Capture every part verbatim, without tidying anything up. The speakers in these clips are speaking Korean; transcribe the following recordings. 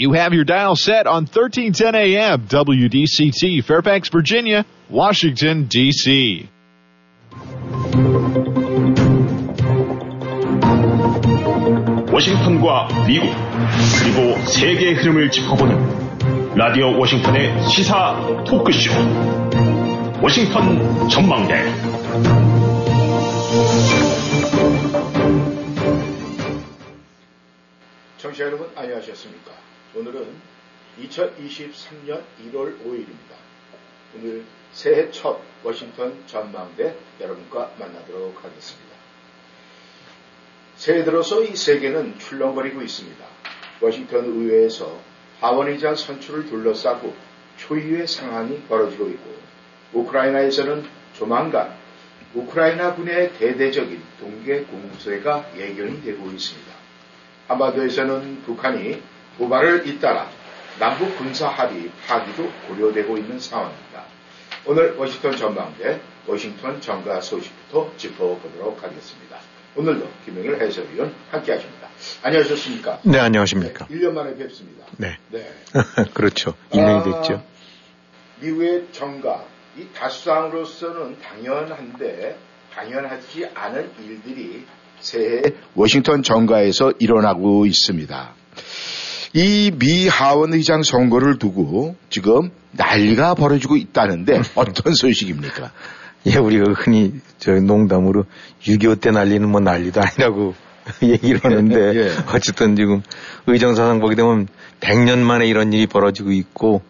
You have your dial set on thirteen ten A M, W D C T, Fairfax, Virginia, Washington, D C 워싱턴과 미국, 그리고 세계의 흐름을 짚어보는 라디오 워싱턴의 시사 토크쇼, 워싱턴 전망대. 청취자 여러분, 안녕하셨습니까? 오늘은 이천이십삼년 일월 오일입니다. 오늘 새해 첫 워싱턴 전망대 여러분과 만나도록 하겠습니다. 새해 들어서 이 세계는 출렁거리고 있습니다. 워싱턴 의회에서 하원의장 선출을 둘러싸고 초유의 상황이 벌어지고 있고, 우크라이나에서는 조만간 우크라이나군의 대대적인 동계 공세가 예견이 되고 있습니다. 한반도에서는 북한이 도발을 잇따라 남북 군사 합의 파기도 고려되고 있는 상황입니다. 오늘 워싱턴 전망대, 워싱턴 정가 소식부터 짚어보도록 하겠습니다. 오늘도 김영일 해설위원 함께하십니다. 안녕하셨습니까? 네, 안녕하십니까? 네, 일 년 만에 뵙습니다. 네, 네. 그렇죠. 임명이 됐죠. 아, 미국의 정가, 이 다수당으로서는 당연한데 당연하지 않은 일들이 새해 워싱턴 정가에서 일어나고 있습니다. 이 미 하원의장 선거를 두고 지금 난리가 벌어지고 있다는데 어떤 소식입니까? 예, 우리가 흔히 저 농담으로 육이오 때 난리는 뭐 난리도 아니라고 얘기를 하는데 예. 어쨌든 지금 의정사상 보게 되면 백 년 만에 이런 일이 벌어지고 있고,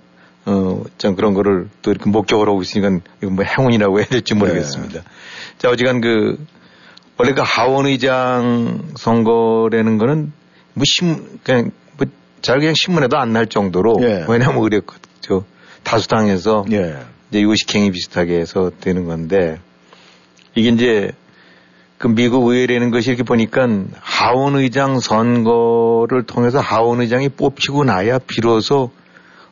어, 참 그런 거를 또 이렇게 목격을 하고 있으니까 이건 뭐 행운이라고 해야 될지 모르겠습니다. 예. 자, 어지간 그, 원래 그 하원의장 선거라는 거는 뭐 신, 그냥 뭐 잘 그냥 신문에도 안 날 정도로 예. 왜냐면 그랬죠. 다수당에서 예. 이제 요식행위 비슷하게 해서 되는 건데, 이게 이제 그 미국 의회라는 것이 이렇게 보니까 하원의장 선거를 통해서 하원의장이 뽑히고 나야 비로소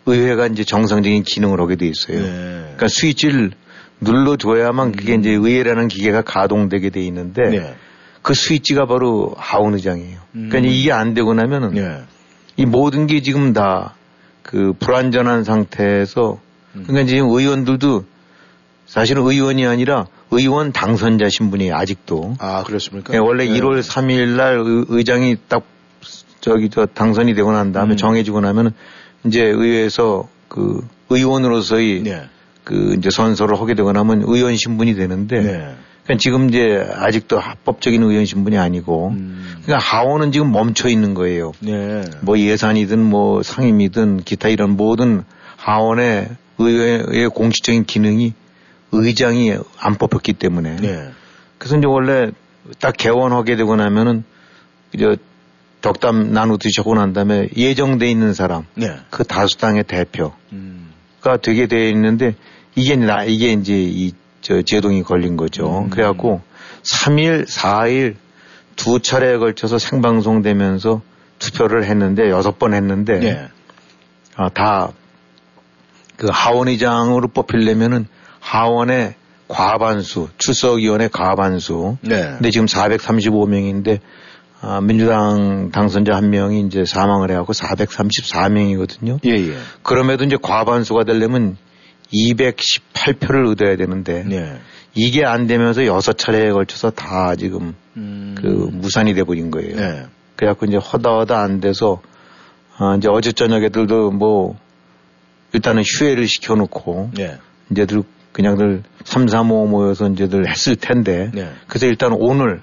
의회가 이제 정상적인 기능을 하게 돼 있어요. 네. 그러니까 스위치를 눌러줘야만 그게 이제 의회라는 기계가 가동되게 돼 있는데 네. 그 스위치가 바로 하원의장이에요. 음. 그러니까 이게 안 되고 나면은 네. 이 모든 게 지금 다 그 불완전한 상태에서, 그러니까 지금 의원들도 사실은 의원이 아니라 의원 당선자 신분이에요, 아직도. 아, 그렇습니까? 네, 원래 네. 일월 삼일 날 의장이 딱 저기 저 당선이 되고 난 다음에 음. 정해지고 나면 이제 의회에서 그 의원으로서의 네. 그 이제 선서를 하게 되고 나면 의원 신분이 되는데 네. 그러니까 지금 이제 아직도 합법적인 의원 신분이 아니고 음. 그러니까 하원은 지금 멈춰 있는 거예요. 네. 뭐 예산이든 뭐 상임이든 기타 이런 모든 하원의 의회의 공식적인 기능이 의장이 안 뽑혔기 때문에. 네. 그래서 이제 원래 딱 개원하게 되고 나면은 이제 덕담 나누듯이 하고 난 다음에 예정돼 있는 사람, 네. 그 다수당의 대표가 음. 되게 돼 있는데 이게 나 이게 이제 이 저 제동이 걸린 거죠. 음. 그래갖고 삼일, 사일 두 차례에 걸쳐서 생방송되면서 투표를 했는데 여섯 번 했는데 네. 아, 다. 그 하원의장으로 뽑히려면은 하원의 과반수, 출석위원회 과반수. 네. 근데 지금 사백삼십오명인데, 아, 민주당 당선자 한 명이 이제 사망을 해갖고 사백삼십사명이거든요. 예, 예. 그럼에도 이제 과반수가 되려면 이백십팔표를 얻어야 되는데, 네. 이게 안 되면서 여섯 차례에 걸쳐서 다 지금 음. 그 무산이 돼버린 거예요. 네. 그래갖고 이제 허다허다 안 돼서, 아, 이제 어제 저녁에들도 뭐, 일단은 휴회를 시켜놓고, 예. 이제들 그냥들 삼, 삼, 오 모여서 이제들 했을 텐데, 예. 그래서 일단 오늘,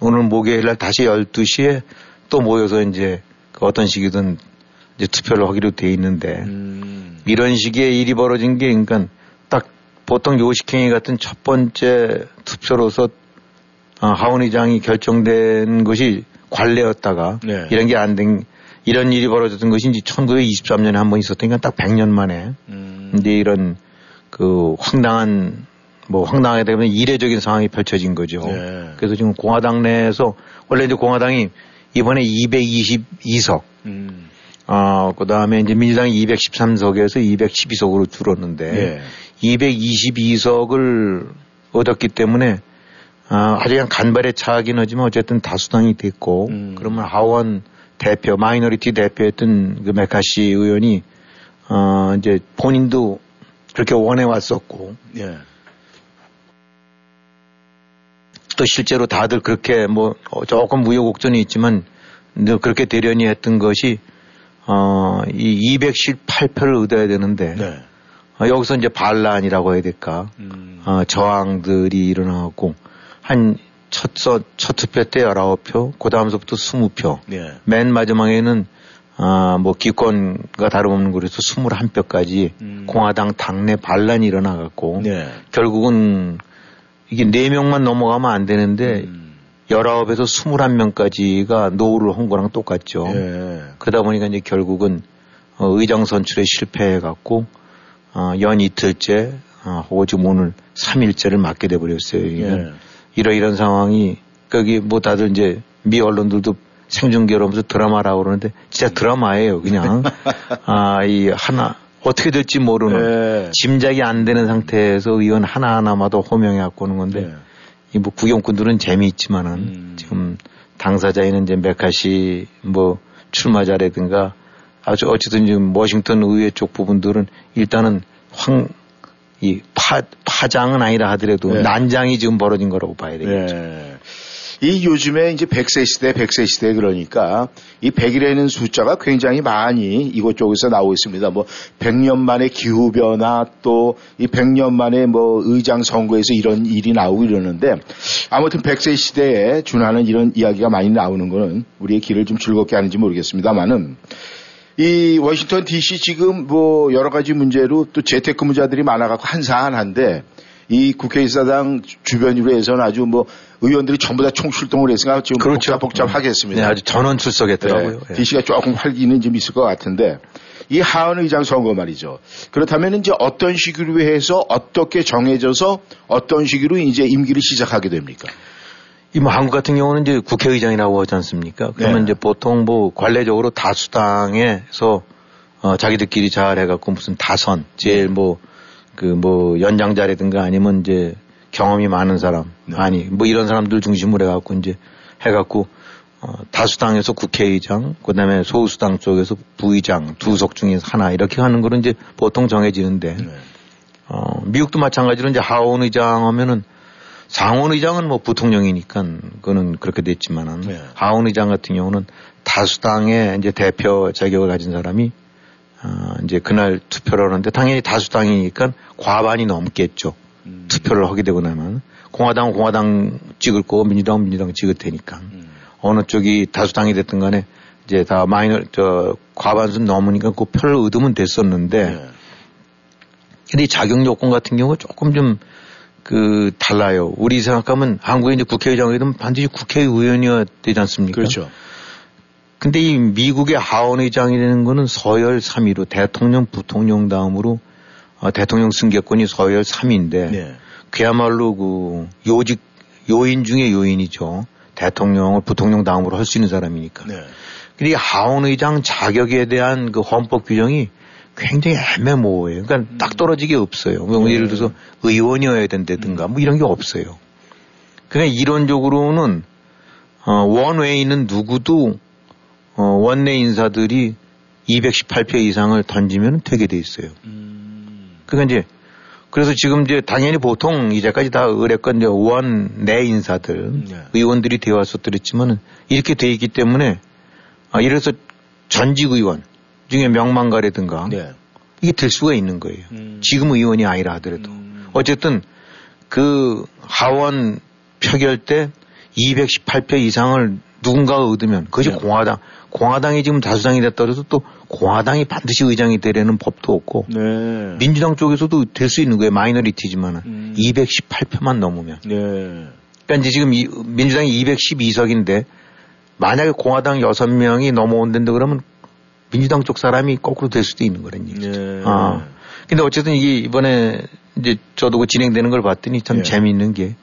오늘 목요일 날 다시 열두 시에 또 모여서 이제 그 어떤 시기든 이제 투표를 하기로 돼 있는데, 음. 이런 식의 일이 벌어진 게, 그러니까 딱 보통 요식행위 같은 첫 번째 투표로서 하원의장이 결정된 것이 관례였다가, 예. 이런 게 안 된, 이런 일이 벌어졌던 것이 이제 천구백이십삼년에 한 번 있었던 건 딱 백 년 만에. 음. 근데 이런 그 황당한, 뭐 황당하게 되면 이례적인 상황이 펼쳐진 거죠. 네. 그래서 지금 공화당 내에서 원래 이제 공화당이 이번에 이백이십이석, 음. 어, 그 다음에 이제 민주당이 이백십삼석에서 이백십이석으로 줄었는데 네. 이백이십이석을 얻었기 때문에 어, 아주 그냥 간발의 차이긴 하지만 어쨌든 다수당이 됐고, 음. 그러면 하원 대표, 마이너리티 대표였던 그 매카시 의원이, 어, 이제 본인도 그렇게 원해왔었고, 예. 또 실제로 다들 그렇게 뭐 조금 우여곡절이 있지만 늘 그렇게 대련이 했던 것이, 어, 이 이백십팔 표를 얻어야 되는데, 네. 어, 여기서 이제 반란이라고 해야 될까, 음. 어, 저항들이 일어나고, 한 첫, 첫 투표 때 십구 표, 그 다음서부터 이십 표, 네. 맨 마지막에는, 어, 뭐 기권과 다름없는 거라서 이십일 표까지 음. 공화당 당내 반란이 일어나갖고, 네. 결국은 이게 네 명만 넘어가면 안 되는데, 음. 십구에서 이십일 명까지가 노후를 한 거랑 똑같죠. 예. 그러다 보니까 이제 결국은 의장 선출에 실패해갖고 연 이틀째 혹은 지금 오늘 삼 일째를 맞게 돼버렸어요. 예. 이런 이런 상황이 거기 뭐 다들 이제 미 언론들도 생중계하면서 드라마라고 그러는데 진짜 드라마예요. 그냥 아, 이 하나 어떻게 될지 모르는 예. 짐작이 안 되는 상태에서 의원 하나 하나마도 호명해갖고 오는 건데. 예. 이 뭐 구경꾼들은 재미있지만은 음. 지금 당사자인 이제 매카시 뭐 출마자라든가 아주 어쨌든 지금 워싱턴 의회 쪽 부분들은 일단은 황 이 파 파장은 아니라 하더라도 네. 난장이 지금 벌어진 거라고 봐야 되겠죠. 네. 이 요즘에 이제 백 세 시대, 백 세 시대 그러니까 이 백이라는 숫자가 굉장히 많이 이곳저곳에서 나오고 있습니다. 뭐 백 년 만에 기후변화 또 이 백 년 만에 뭐 의장 선거에서 이런 일이 나오고 이러는데 아무튼 백 세 시대에 준하는 이런 이야기가 많이 나오는 거는 우리의 길을 좀 즐겁게 하는지 모르겠습니다만은 이 워싱턴 디씨 지금 뭐 여러 가지 문제로 또 재택근무자들이 많아갖고 한산한데 이 국회의사당 주변으로 해서는 아주 뭐 의원들이 전부 다 총출동을 했으니까 지금 그렇죠. 복잡복잡하겠습니다. 네, 아주 전원 출석했더라고요. 네, 디씨가 조금 활기는 좀 있을 것 같은데 이 하원 의장 선거 말이죠. 그렇다면 이제 어떤 식으로 해서 어떻게 정해져서 어떤 식으로 이제 임기를 시작하게 됩니까? 이 뭐 한국 같은 경우는 이제 국회의장이라고 하지 않습니까? 그러면 네. 이제 보통 뭐 관례적으로 다수당에서 어, 자기들끼리 잘 해갖고 무슨 다선 제일 네. 뭐 그 뭐 연장자라든가 아니면 이제 경험이 많은 사람 네. 아니 뭐 이런 사람들 중심으로 해갖고 이제 해갖고 어, 다수당에서 국회의장 그다음에 소수당 쪽에서 부의장 두 석 중에서 하나 이렇게 하는 거는 이제 보통 정해지는데 네. 어, 미국도 마찬가지로 이제 하원 의장 하면은 상원 의장은 뭐 부통령이니까 그거는 그렇게 됐지만은 네. 하원 의장 같은 경우는 다수당의 이제 대표 자격을 가진 사람이 어, 이제 그날 투표를 하는데 당연히 다수당이니까 과반이 넘겠죠. 음. 투표를 하게 되고 나면 공화당은 공화당 찍을 거고 민주당은 민주당 찍을 테니까 음. 어느 쪽이 다수당이 됐든 간에 이제 다 마이너 저 과반수 넘으니까 그 표를 얻으면 됐었는데 네. 근데 이 작용 요건 같은 경우가 조금 좀 그 달라요. 우리 생각하면 한국에 이제 국회의장이 되면 반드시 국회의원이어야 되지 않습니까? 그렇죠. 근데 이 미국의 하원의장이 되는 거는 서열 삼 위로 대통령, 부통령 다음으로 어, 대통령 승계권이 서열 삼 위인데 네. 그야말로 그 요직, 요인 중에 요인이죠. 대통령을 부통령 다음으로 할 수 있는 사람이니까. 네. 근데 이 하원의장 자격에 대한 그 헌법 규정이 굉장히 애매모호해요. 그러니까 음. 딱 떨어지게 없어요. 네. 예를 들어서 의원이어야 된다든가 뭐 이런 게 없어요. 그러니까 이론적으로는 어, 원외에 있는 누구도 어, 원내 인사들이 이백십팔 표 이상을 던지면 되게 돼 있어요. 음. 그러니까 이제, 그래서 지금 이제 당연히 보통 이제까지 다 의뢰권 이제 원내 인사들, 네. 의원들이 되어 왔었더랬지만은 이렇게 돼 있기 때문에, 아, 이래서 전직 의원 중에 명망가라든가, 네. 이게 될 수가 있는 거예요. 음. 지금 의원이 아니라 하더라도. 음. 어쨌든 그 하원 표결 때 이백십팔 표 이상을 누군가가 얻으면 그것이 네. 공화당 공화당이 지금 다수당이 됐다고 해서 또 공화당이 반드시 의장이 되려는 법도 없고 네. 민주당 쪽에서도 될 수 있는 거예요. 마이너리티지만은 음. 이백십팔 표만 넘으면 네. 그러니까 이제 지금 이, 민주당이 이백십이 석인데 만약에 공화당 여섯 명이 넘어온다는데 그러면 민주당 쪽 사람이 거꾸로 될 수도 있는 거란 얘기죠. 네. 아. 근데 어쨌든 이게 이번에 이제 저도 그 진행되는 걸 봤더니 참 네. 재미있는 게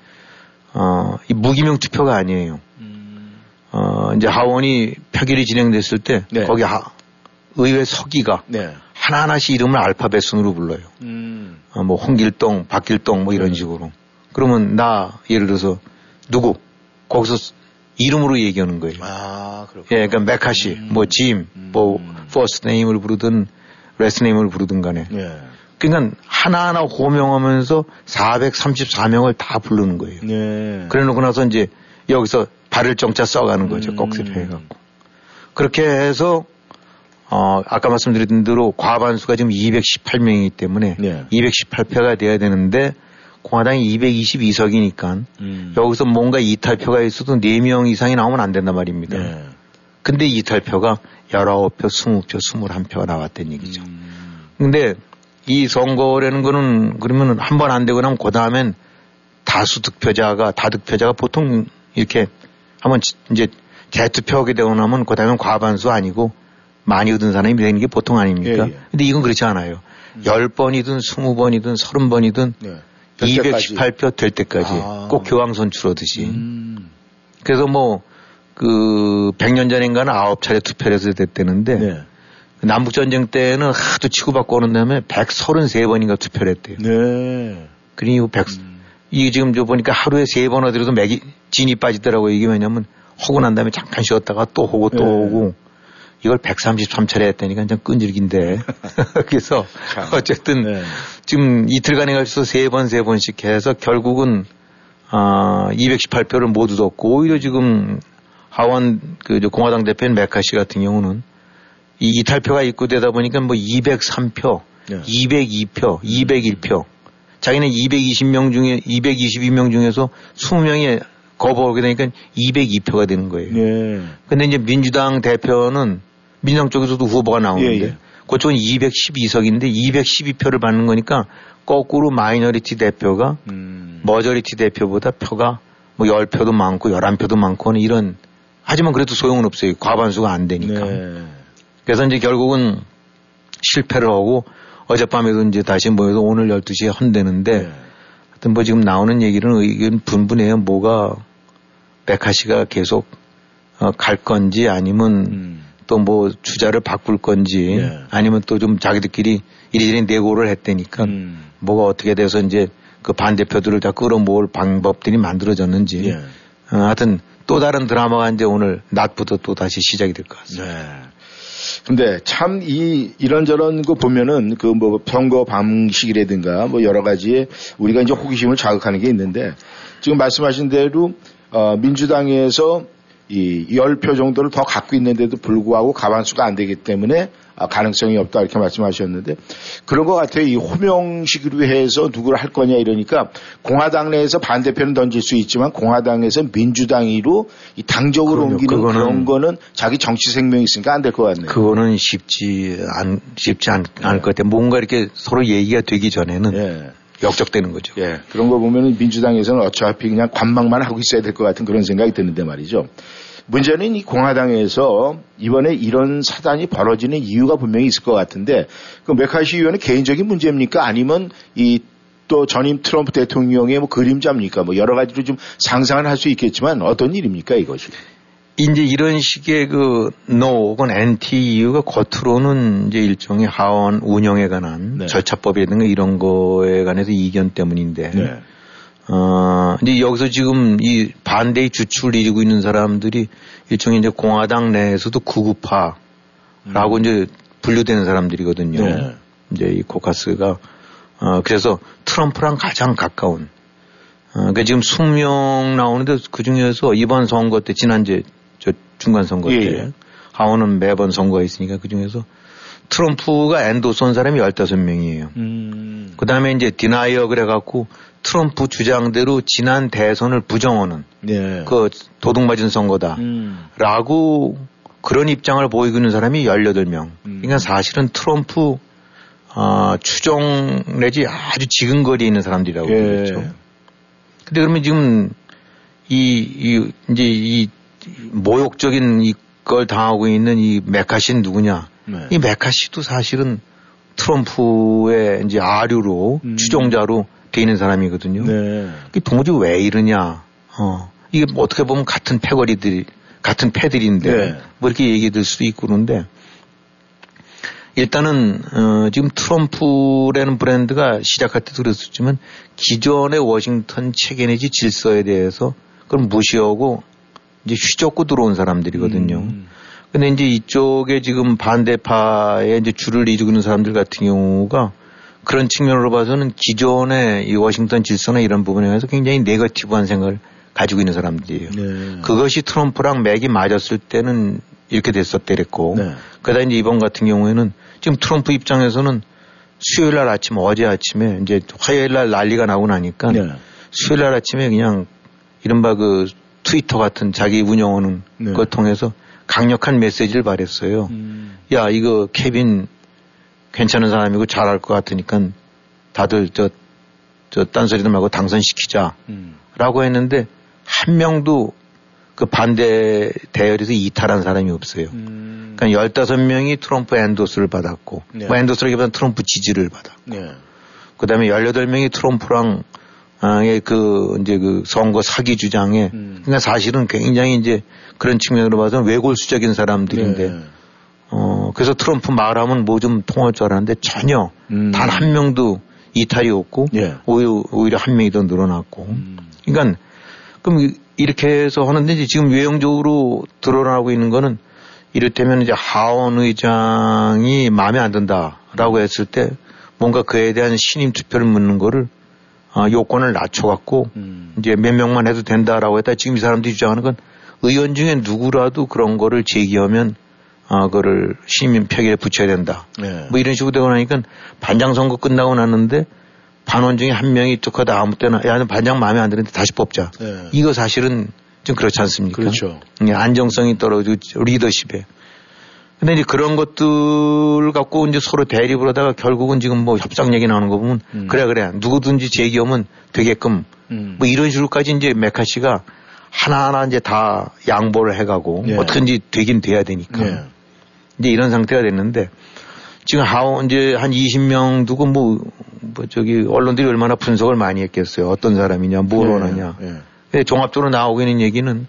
어, 이 무기명 투표가 아니에요. 어, 이제 하원이 표결이 진행됐을 때, 네. 거기 하, 의회 서기가 네. 하나하나씩 이름을 알파벳 순으로 불러요. 음. 어, 뭐, 홍길동, 박길동, 뭐 이런 네. 식으로. 그러면 나, 예를 들어서, 누구, 거기서 이름으로 얘기하는 거예요. 아, 그렇군요. 예, 그러니까 매카시, 음. 뭐 짐, 음. 뭐 퍼스트 네임을 부르든 레스트 네임을 부르든 간에. 예. 그러니까 하나하나 호명하면서 사백삼십사 명을 다 부르는 거예요. 예. 그래놓고 나서 이제 여기서 발을 정자 써가는 거죠. 음. 꺽쇠를 해갖고. 그렇게 해서 어, 아까 말씀드린 대로 과반수가 지금 이백십팔 명이기 때문에 네. 이백십팔 표가 돼야 되는데 공화당이 이백이십이 석이니까 음. 여기서 뭔가 이탈표가 있어도 네 명 이상이 나오면 안 된단 말입니다. 네. 근데 이탈표가 십구 표, 이십 표, 이십일 표가 나왔다는 얘기죠. 음. 근데 이 선거라는 거는 그러면 한 번 안 되고 나면 그 다음엔 다수 득표자가, 다득표자가 보통 이렇게 한번 이제 재투표하게 되고 나면 그 다음엔 과반수 아니고 많이 얻은 사람이 되는 게 보통 아닙니까? 예, 예. 근데 이건 그렇지 않아요. 음. 열 번이든 스무 번이든 서른 번이든 예. 이백십팔 표 될 때까지 아. 꼭 교황 선출하듯이. 음. 그래서 뭐 그 백 년 전인가는 아홉 차례 투표를 해서 됐대는데 네. 남북전쟁 때는 하도 치고받고 오는 다음에 백삼십삼 번인가 투표를 했대요. 네. 그러니 음. 이게 지금 저 보니까 하루에 세 번 어디로도 맥이 진이 빠지더라고요. 이게 왜냐면 허고 난 다음에 잠깐 쉬었다가 또 허고 또 네. 오고 이걸 백삼십삼 차례 했다니까 참 끈질긴데. 그래서 어쨌든 네. 지금 이틀간에 걸쳐서 세 번, 세 번씩 해서 결국은, 아, 이백십팔 표를 모두 얻고 오히려 지금 하원, 그, 공화당 대표인 매카시 같은 경우는 이 이탈표가 있고 되다 보니까 뭐 이백삼 표, 네. 이백이 표, 이백일 표. 자기는 이백이십 명 중에, 이백이십이 명 중에서 이십 명이 거부하게 되니까 이백이 표가 되는 거예요. 예. 근데 이제 민주당 대표는 민주당 쪽에서도 후보가 나오는데, 예, 예. 그쪽은 이백십이 석인데 이백십이 표를 받는 거니까 거꾸로 마이너리티 대표가 음. 머저리티 대표보다 표가 뭐 십 표도 많고 십일 표도 많고 하는 이런, 하지만 그래도 소용은 없어요. 과반수가 안 되니까. 네. 그래서 이제 결국은 실패를 하고 어젯밤에도 이제 다시 모여서 오늘 열두 시에 헌대는데, 네. 하여튼 뭐 지금 나오는 얘기는 의견 분분해요. 뭐가 매카시가 계속 어, 갈 건지 아니면 음. 또 뭐 주자를 바꿀 건지 네. 아니면 또 좀 자기들끼리 이리저리 내고를 했다니까 음. 뭐가 어떻게 돼서 이제 그 반대표들을 다 끌어모을 방법들이 만들어졌는지 네. 어, 하여튼 또 다른 드라마가 이제 오늘 낮부터 또 다시 시작이 될 것 같습니다. 네. 근데 참 이 이런저런 거 보면은 그 뭐 선거 방식이라든가 뭐 여러 가지에 우리가 이제 호기심을 자극하는 게 있는데 지금 말씀하신 대로 어 민주당에서 이 십 표 정도를 더 갖고 있는데도 불구하고 과반수가 안 되기 때문에 가능성이 없다 이렇게 말씀하셨는데 그런 것 같아요. 이 호명식으로 해서 누구를 할 거냐 이러니까 공화당 내에서 반대표는 던질 수 있지만 공화당에서 민주당으로 이 당적으로 그럼요. 옮기는 그런 거는 자기 정치 생명이 있으니까 안 될 것 같네요. 그거는 쉽지 안 쉽지 않, 네. 않을 것 같아요. 뭔가 이렇게 서로 얘기가 되기 전에는. 네. 역적되는 거죠. 예. 그런 거 보면은 민주당에서는 어차피 그냥 관망만 하고 있어야 될 것 같은 그런 생각이 드는데 말이죠. 문제는 이 공화당에서 이번에 이런 사단이 벌어지는 이유가 분명히 있을 것 같은데 그 매카시 의원의 개인적인 문제입니까? 아니면 이 또 전임 트럼프 대통령의 뭐 그림자입니까? 뭐 여러 가지로 좀 상상을 할 수 있겠지만 어떤 일입니까 이것이? 이제 이런 식의 그 no 혹은 anti 이유가 겉으로는 이제 일종의 하원 운영에 관한 네. 절차법이라든가 이런 거에 관해서 이견 때문인데, 네. 어, 이제 여기서 지금 이 반대의 주축을 이루고 있는 사람들이 일종의 이제 공화당 내에서도 구구파라고 음. 이제 분류되는 사람들이거든요. 네. 이제 이 코카스가, 어, 그래서 트럼프랑 가장 가까운, 어, 그러니까 지금 이십 명 나오는데 그 중에서 이번 선거 때 지난주에 저 중간 선거 때 예. 하원은 매번 선거가 있으니까 그 중에서 트럼프가 엔도스 온 사람이 십오 명이에요. 음. 그 다음에 이제 디나이어 그래갖고 트럼프 주장대로 지난 대선을 부정하는 예. 그 도둑맞은 선거다라고 음. 그런 입장을 보이고 있는 사람이 십팔 명. 음. 그러니까 사실은 트럼프 어, 추종 내지 아주 지근거리에 있는 사람들이라고 예. 그러죠. 근데 그러면 지금 이, 이 이제 이 모욕적인 이걸 당하고 있는 이 매카시는 누구냐? 네. 이 매카시도 사실은 트럼프의 이제 아류로 음. 추종자로 돼 있는 사람이거든요. 네. 그 도무지 왜 이러냐? 어 이게 어떻게 보면 같은 패거리들, 같은 패들인데 네. 뭐 이렇게 얘기될 수도 있고 그런데 일단은 어, 지금 트럼프라는 브랜드가 시작할 때도 그랬었지만 기존의 워싱턴 체계 내지 질서에 대해서 그걸 무시하고 이제 휘젓고 들어온 사람들이거든요. 음. 근데 이제 이쪽에 지금 반대파의 이제 줄을 이루는 사람들 같은 경우가 그런 측면으로 봐서는 기존의 이 워싱턴 질서나 이런 부분에 대해서 굉장히 네거티브한 생각을 가지고 있는 사람들이에요. 네. 그것이 트럼프랑 맥이 맞았을 때는 이렇게 됐었대랬고, 네. 그러다 이제 이번 같은 경우에는 지금 트럼프 입장에서는 수요일 날 아침, 어제 아침에 이제 화요일 날 난리가 나고 나니까 네. 수요일 날 아침에 그냥 이른바 그 트위터 같은 자기 운영하는 네. 걸 통해서 강력한 메시지를 발했어요. 음. 야, 이거 케빈 괜찮은 사람이고 잘할 것 같으니까 다들 저, 저 딴소리도 말고 당선시키자. 음. 라고 했는데 한 명도 그 반대 대열에서 이탈한 사람이 없어요. 음. 그러니까 열다섯 명이 트럼프 엔도스를 받았고, 네. 뭐 엔도스라기보다는 트럼프 지지를 받았고, 네. 그 다음에 열여덟 명이 트럼프랑 의 그 이제 그 선거 사기 주장에, 음. 그러니까 사실은 굉장히 이제 그런 측면으로 봐서는 외골수적인 사람들인데, 네. 어, 그래서 트럼프 말하면 뭐 좀 통할 줄 알았는데 전혀 음. 단 한 명도 이탈이 없고, 네. 오히려, 오히려 한 명이 더 늘어났고, 음. 그러니까 그럼 이렇게 해서 하는데 이제 지금 외형적으로 드러나고 있는 거는 이를테면 이제 하원 의장이 마음에 안 든다라고 했을 때 뭔가 그에 대한 신임 투표를 묻는 거를 어, 요건을 낮춰갖고 음. 이제 몇 명만 해도 된다라고 했다. 지금 이 사람들이 주장하는 건 의원 중에 누구라도 그런 거를 제기하면 어, 그거를 신임 표결에 붙여야 된다. 네. 뭐 이런 식으로 되고 나니까 반장 선거 끝나고 났는데 반원 중에 한 명이 쪽하다 아무 때나 야, 반장 마음에 안 드는데 다시 뽑자. 네. 이거 사실은 좀 그렇지 않습니까? 그렇죠. 안정성이 떨어지고 리더십에. 근데 이제 그런 것들 갖고 이제 서로 대립을 하다가 결국은 지금 뭐 협상 얘기 나오는 거 보면 음. 그래, 그래. 누구든지 제기하면 되게끔 음. 뭐 이런 식으로까지 이제 매카시가 하나하나 이제 다 양보를 해가고 네. 어떻게든지 되긴 돼야 되니까. 네. 이제 이런 상태가 됐는데 지금 하원 이제 한 이십 명 두고 뭐, 뭐 저기 언론들이 얼마나 분석을 많이 했겠어요. 어떤 사람이냐, 뭘 원하냐. 예, 예. 근데 종합적으로 나오고 있는 얘기는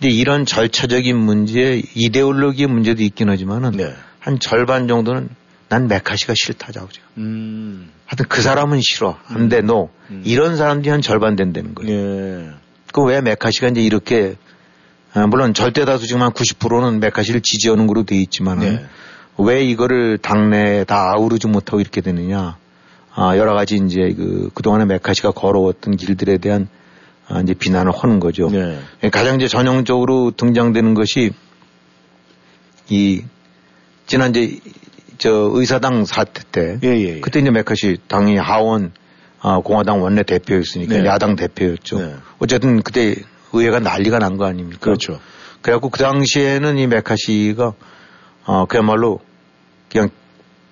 이제 이런 절차적인 문제, 이데올로기의 문제도 있긴 하지만은 예. 한 절반 정도는 난 매카시가 싫다자고 지금. 음. 하여튼 그 사람은 싫어. 안 돼, no. 음. 이런 사람들이 한 절반 된다는 거예요. 예. 그 왜 매카시가 이제 이렇게 아, 물론 절대 다수 지금 한 구십 퍼센트는 매카시를 지지하는 거로 돼 있지만은. 예. 왜 이거를 당내에 다 아우르지 못하고 이렇게 되느냐. 아, 여러 가지 이제 그, 그동안에 매카시가 걸어왔던 길들에 대한 아, 이제 비난을 하는 거죠. 네. 가장 이제 전형적으로 등장되는 것이 이, 지난 이제 저 의사당 사태 때. 예, 예, 예. 그때 이제 매카시 당이 하원, 아, 공화당 원내 대표였으니까 네. 야당 대표였죠. 네. 어쨌든 그때 의회가 난리가 난 거 아닙니까? 그렇죠. 그래갖고 그 당시에는 이 매카시가 어, 그야말로 그냥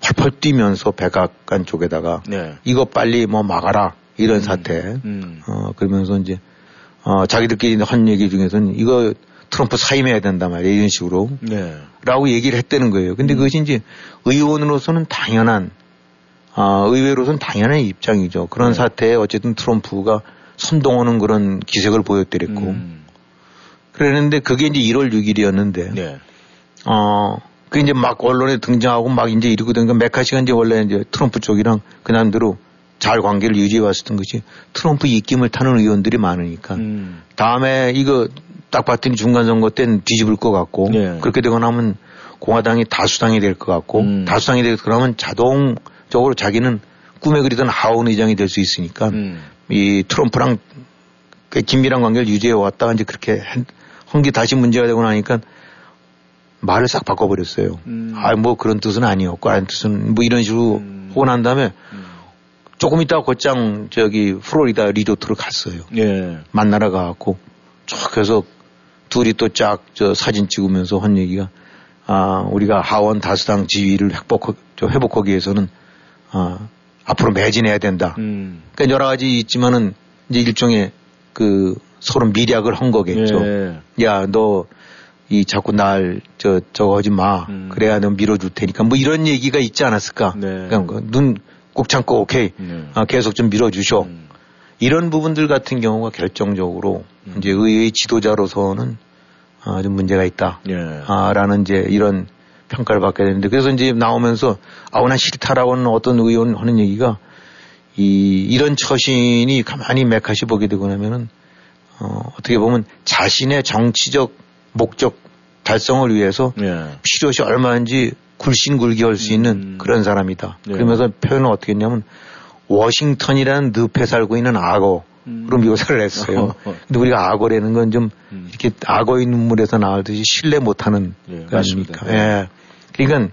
펄펄 뛰면서 백악관 쪽에다가 네. 이거 빨리 뭐 막아라 이런 음, 사태. 음. 어, 그러면서 이제 어, 자기들끼리 한 얘기 중에서는 이거 트럼프 사임해야 된다 말이야 이런 식으로 네. 라고 얘기를 했다는 거예요. 근데 음. 그것이 이제 의원으로서는 당연한 어, 의외로서는 당연한 입장이죠. 그런 네. 사태에 어쨌든 트럼프가 선동하는 그런 기색을 보였더랬고 음. 그랬는데 그게 이제 일월 육일이었는데 네. 어, 그 이제 막 언론에 등장하고 막 이제 이러고 되니까 매카시가 이제 원래 이제 트럼프 쪽이랑 그 남대로 잘 관계를 유지해 왔었던 것이 트럼프 입김을 타는 의원들이 많으니까 음. 다음에 이거 딱 봤더니 중간선거 때는 뒤집을 것 같고 네. 그렇게 되고 나면 공화당이 다수당이 될 것 같고 음. 다수당이 되고 그러면 자동적으로 자기는 꿈에 그리던 하원 의장이 될 수 있으니까 음. 이 트럼프랑 긴밀한 관계를 유지해 왔다가 이제 그렇게 한 게 다시 문제가 되고 나니까 말을 싹 바꿔버렸어요. 음. 아, 뭐 그런 뜻은 아니었고, 아니 뜻은 뭐 이런 식으로 음. 하고 난 다음에 음. 조금 있다가 곧장 저기 플로리다 리조트로 갔어요. 예. 만나러 가갖고 쫙 해서 둘이 또 쫙 저 사진 찍으면서 한 얘기가 아, 우리가 하원 다수당 지위를 회복, 회복하기 위해서는 아, 앞으로 매진해야 된다. 음. 그러니까 여러 가지 있지만은 이제 일종의 그 서로 미략을 한 거겠죠. 예. 야, 너 이 자꾸 날 저 저거 하지 마. 음. 그래야 너 밀어줄 테니까. 뭐 이런 얘기가 있지 않았을까? 네. 그러니까 눈 꼭 참고 오케이. 네. 아, 계속 좀 밀어주셔. 음. 이런 부분들 같은 경우가 결정적으로 음. 이제 의회의 지도자로서는 아, 좀 문제가 있다. 네. 아, 라는 이제 이런 평가를 받게 되는데 그래서 이제 나오면서 아우 난 싫다라고는 어떤 의원 하는 얘기가 이 이런 처신이 가만히 매카시 보게 되고 나면은 어, 어떻게 보면 자신의 정치적 목적 달성을 위해서 예. 필요시 얼마인지 굴신굴기 할 수 있는 음. 그런 사람이다. 예. 그러면서 표현을 어떻게 했냐면 워싱턴이라는 늪에 살고 있는 악어. 그런 음. 묘사를 했어요. 근데 우리가 악어라는 건 좀 음. 이렇게 악어의 눈물에서 나오듯이 신뢰 못하는 예, 거 아닙니까? 예. 그러니까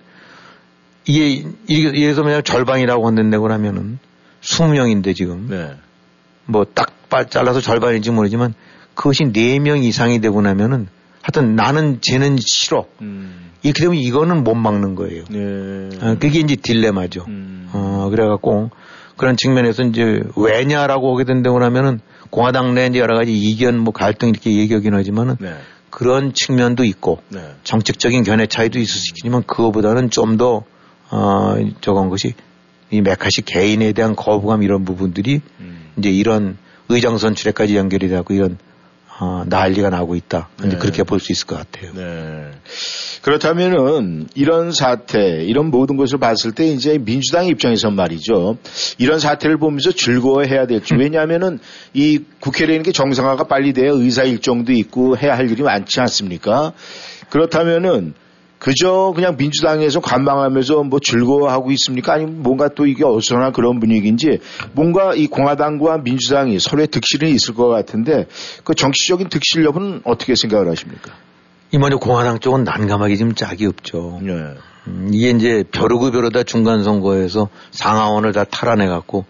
이게 예를 들면 절반이라고 한다고 하면은 이십 명인데 지금 네. 뭐 딱 잘라서 절반인지 모르지만 그것이 네 명 이상이 되고 나면은 하여튼 나는 쟤는 싫어. 음. 이렇게 되면 이거는 못 막는 거예요. 예. 아, 그게 이제 딜레마죠. 음. 어, 그래갖고. 그런 측면에서 이제 왜냐라고 오게 된다고 하면은 공화당 내 이제 여러 가지 이견 뭐 갈등 이렇게 얘기하긴 하지만은 네. 그런 측면도 있고 네. 정책적인 견해 차이도 있을 수 있지만 그거보다는 좀 더 어, 저건 것이 이 매카시 개인에 대한 거부감 이런 부분들이 음. 이제 이런 의장 선출에까지 연결이 되고 이런 어, 난리가 나고 있다. 근데 네. 그렇게 볼 수 있을 것 같아요. 네. 그렇다면은 이런 사태, 이런 모든 것을 봤을 때 이제 민주당 입장에서 말이죠. 이런 사태를 보면서 즐거워해야 될지. 왜냐하면은 이 국회라는 게 정상화가 빨리 돼야 의사 일정도 있고 해야 할 일이 많지 않습니까? 그렇다면은 그저 그냥 민주당에서 관망하면서 뭐 즐거워하고 있습니까? 아니면 뭔가 또 이게 어수선한 그런 분위기인지 뭔가 이 공화당과 민주당이 서로의 득실은 있을 것 같은데 그 정치적인 득실 여부는 어떻게 생각을 하십니까? 이번에 공화당 쪽은 난감하게 지금 짝이 없죠. 네. 음, 이게 이제 벼르고 벼르다 중간 선거에서 상하원을 다 탈환해갖고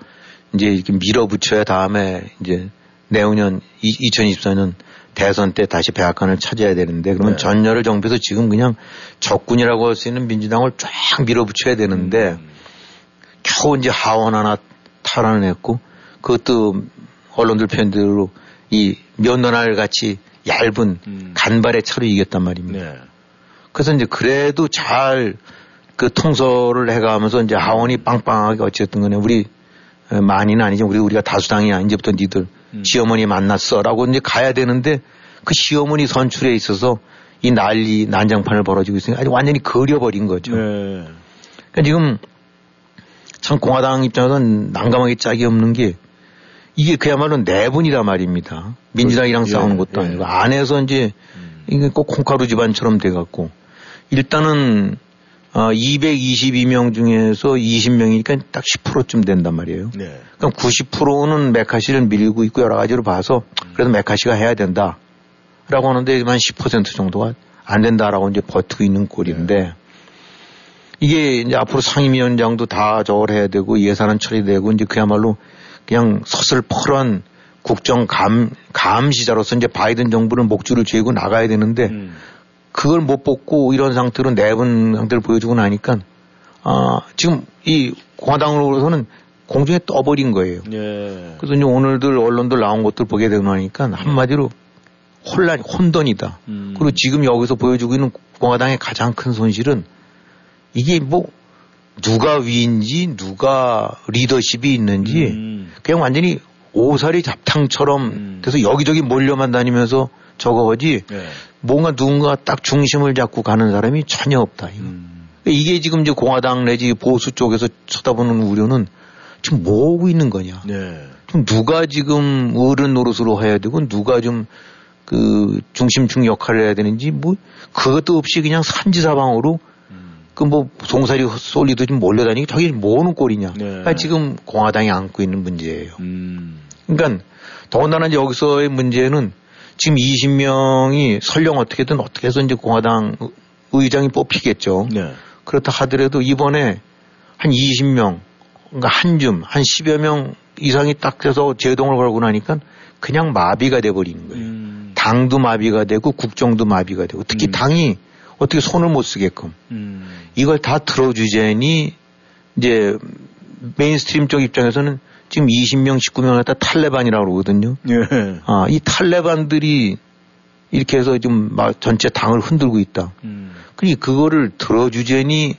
이제 이렇게 밀어붙여야 다음에 이제 내후년 이천이십사 년 대선 때 다시 백악관을 찾아야 되는데 그러면 네. 전열을 정비해서 지금 그냥 적군이라고 할 수 있는 민주당을 쫙 밀어붙여야 되는데 음. 겨우 이제 하원 하나 탈환을 했고 그것도 언론들 표현대로 이 면도날 같이 얇은 음. 간발의 차로 이겼단 말입니다. 네. 그래서 이제 그래도 잘 그 통솔을 해가면서 이제 하원이 빵빵하게 어찌됐든 간에 우리 많이는 아니지만 우리 우리가 다수당이야 이제부터 니들 음. 시어머니 만났어라고 이제 가야 되는데 그 시어머니 선출에 있어서 이 난리 난장판을 벌어지고 있으니까 아주 완전히 그려버린 거죠. 네. 그러니까 지금 참 공화당 입장에서는 난감하게 짝이 없는 게. 이게 그야말로 내분이라 말입니다. 민주당이랑 예, 싸우는 것도 예. 아니고 안에서 이제 이게 꼭 콩가루 집안처럼 돼갖고 일단은 어 이백이십이 명 중에서 이십 명이니까 딱 십 퍼센트쯤 된단 말이에요. 네. 그럼 구십 퍼센트는 매카시를 밀고 있고 여러 가지로 봐서 그래서 매카시가 해야 된다라고 하는데 한 십 퍼센트 정도가 안 된다라고 이제 버티고 있는 꼴인데 네. 이게 이제 앞으로 상임위원장도 다 저걸 해야 되고 예산은 처리되고 이제 그야말로 그냥 서슬퍼런 국정 감, 감시자로서 이제 바이든 정부는 목줄을 쥐고 나가야 되는데 음. 그걸 못 뽑고 이런 상태로 내분 상태를 보여주고 나니까 아, 지금 이 공화당으로서는 공중에 떠버린 거예요. 예. 그래서 이제 오늘들 언론들 나온 것들 보게 되고 나니까 한마디로 혼란, 혼돈이다. 음. 그리고 지금 여기서 보여주고 있는 공화당의 가장 큰 손실은 이게 뭐 누가 위인지 누가 리더십이 있는지 음. 그냥 완전히 오사리 잡탕처럼 음. 돼서 여기저기 몰려만 다니면서 저거지 네. 뭔가 누군가 딱 중심을 잡고 가는 사람이 전혀 없다. 이거. 음. 이게 지금 이제 공화당 내지 보수 쪽에서 쳐다보는 우려는 지금 뭐 하고 있는 거냐. 네. 좀 누가 지금 어른 노릇으로 해야 되고 누가 좀 그 중심축 역할을 해야 되는지 뭐 그것도 없이 그냥 산지사방으로 그 뭐 종사리 쏠리도 좀 몰려다니고 저기 뭐는 꼴이냐. 네. 그러니까 지금 공화당이 안고 있는 문제예요. 음. 그러니까 더군다나 이제 여기서의 문제는 지금 이십 명이 설령 어떻게든 어떻게 해서 이제 공화당 의장이 뽑히겠죠. 네. 그렇다 하더라도 이번에 한 이십 명, 그러니까 한 줌, 한 십여 명 이상이 딱 돼서 제동을 걸고 나니까 그냥 마비가 돼버리는 거예요. 음. 당도 마비가 되고 국정도 마비가 되고 특히 음. 당이 어떻게 손을 못 쓰게끔. 음. 이걸 다 들어주제니, 이제, 메인스트림 쪽 입장에서는 지금 이십 명, 십구 명을 갖다 탈레반이라고 그러거든요. 예. 아, 이 탈레반들이 이렇게 해서 지금 막 전체 당을 흔들고 있다. 음. 그러니 그거를 들어주제니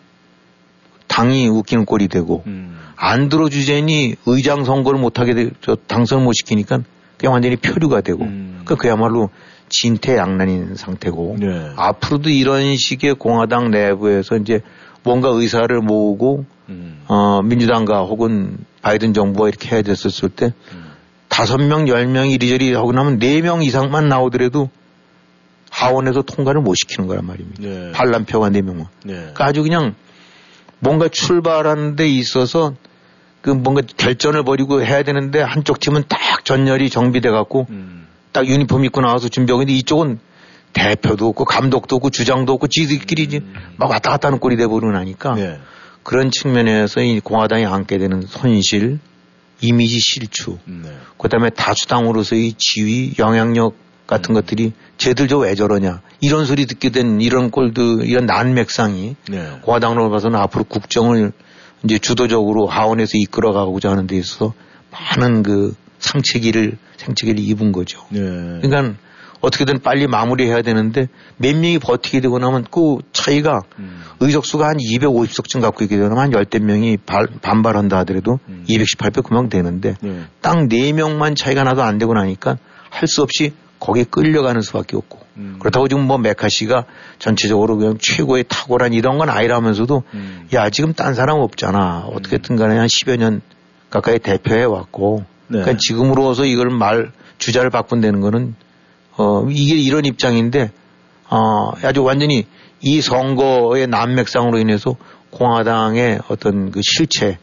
당이 웃기는 꼴이 되고, 음. 안 들어주제니 의장 선거를 못하게, 되, 저 당선을 못 시키니까 그냥 완전히 표류가 되고, 음. 그, 그러니까 그야말로 진퇴양난인 상태고 네. 앞으로도 이런 식의 공화당 내부에서 이제 뭔가 의사를 모으고 음. 어, 민주당과 혹은 바이든 정부가 이렇게 해야 됐었을 때 다섯 명, 열 명 이리저리 하고 나면 네 명 이상만 나오더라도 하원에서 통과를 못 시키는 거란 말입니다. 네. 반란표가 네 명은. 네. 그러니까 아주 그냥 뭔가 출발하는 데 있어서 그 뭔가 결전을 벌이고 해야 되는데 한쪽 팀은 딱 전열이 정비돼 갖고 음. 딱 유니폼 입고 나와서 준비하고 있는데 이쪽은 대표도 없고 감독도 없고 주장도 없고 지들끼리 이제 막 왔다 갔다 하는 꼴이 돼버리고 나니까 네. 그런 측면에서 이 공화당이 안게 되는 손실, 이미지 실추, 네. 그다음에 다수당으로서의 지위, 영향력 같은 음. 것들이 쟤들 저 왜 저러냐 이런 소리 듣게 된 이런 꼴들, 이런 난맥상이 네. 공화당으로 봐서는 앞으로 국정을 이제 주도적으로 하원에서 이끌어가고자 하는 데 있어서 많은 그 상체기를 생체기를 입은 거죠. 네. 그러니까 어떻게든 빨리 마무리해야 되는데 몇 명이 버티게 되고 나면 그 차이가 음. 의석수가 한 이백오십 석쯤 갖고 있게 되면 한 열댓 명이 발, 반발한다 하더라도 음. 이백십팔 표 금방 되는데 네. 딱 네 명만 차이가 나도 안 되고 나니까 할 수 없이 거기에 끌려가는 수밖에 없고 음. 그렇다고 지금 뭐 매카시가 전체적으로 그냥 최고의 탁월한 이런 건 아니라면서도 음. 야 지금 딴 사람 없잖아. 어떻게든 간에 한 십여 년 가까이 대표해 왔고 네. 그러니까 지금으로서 이걸 말 주자를 바꾼다는 거는 어 이게 이런 입장인데 어 아주 완전히 이 선거의 난맥상으로 인해서 공화당의 어떤 그 실체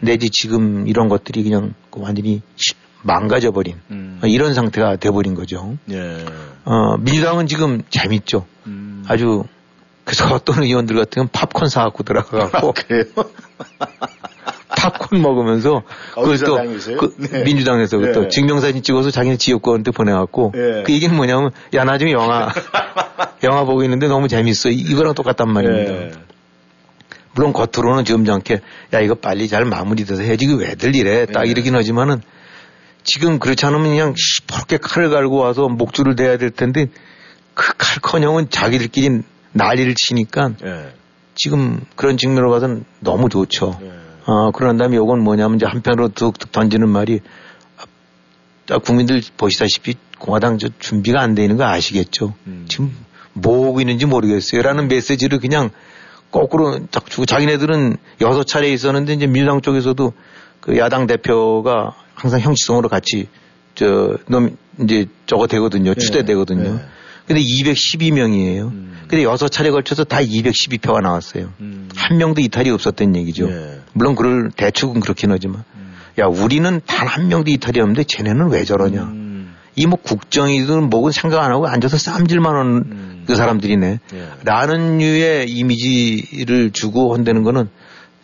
내지 지금 이런 것들이 그냥 완전히 시, 망가져버린 음. 이런 상태가 돼버린 거죠. 예. 어, 민주당은 지금 재밌죠. 음. 아주 그래서 어떤 의원들 같은 경우는 팝콘 사갖고 들어가갖고 아, 팝콘 먹으면서 그것도 그 네. 민주당에서 네. 또 증명사진 찍어서 자기네 지역구한테 보내갖고 네. 그 얘기는 뭐냐면 야 나 지금 영화 영화 보고 있는데 너무 재밌어 이거랑 똑같단 말입니다. 네. 물론 겉으로는 점잖게 야 이거 빨리 잘 마무리돼서 해야지 이게 왜들 이래 딱 네. 이러긴 하지만은. 지금 그렇지 않으면 그냥 시퍼렇게 칼을 갈고 와서 목줄을 대야 될 텐데 그 칼커녕은 자기들끼리 난리를 치니까 예. 지금 그런 측면으로 봐서는 너무 좋죠. 예. 어, 그런 다음에 이건 뭐냐면 이제 한편으로 툭툭 던지는 말이 아, 국민들 보시다시피 공화당 저 준비가 안 돼 있는 거 아시겠죠. 음. 지금 뭐 하고 있는지 모르겠어요. 라는 메시지를 그냥 거꾸로 딱 주고 자기네들은 여섯 차례 있었는데 이제 민주당 쪽에서도 그 야당 대표가 항상 형식성으로 같이, 저, 놈, 이제 저거 되거든요. 네, 추대되거든요. 네. 근데 이백십이 명이에요. 음. 근데 여섯 차례 걸쳐서 다 이백십이 표가 나왔어요. 음. 한 명도 이탈이 없었던 얘기죠. 네. 물론 그럴 대축은 그렇긴 하지만. 음. 야, 우리는 단 한 명도 이탈이 없는데 쟤네는 왜 저러냐. 음. 이 뭐 국정이든 뭐든 생각 안 하고 앉아서 쌈질만 하는 음. 그 사람들이네. 네. 라는 류의 이미지를 주고 한다는 거는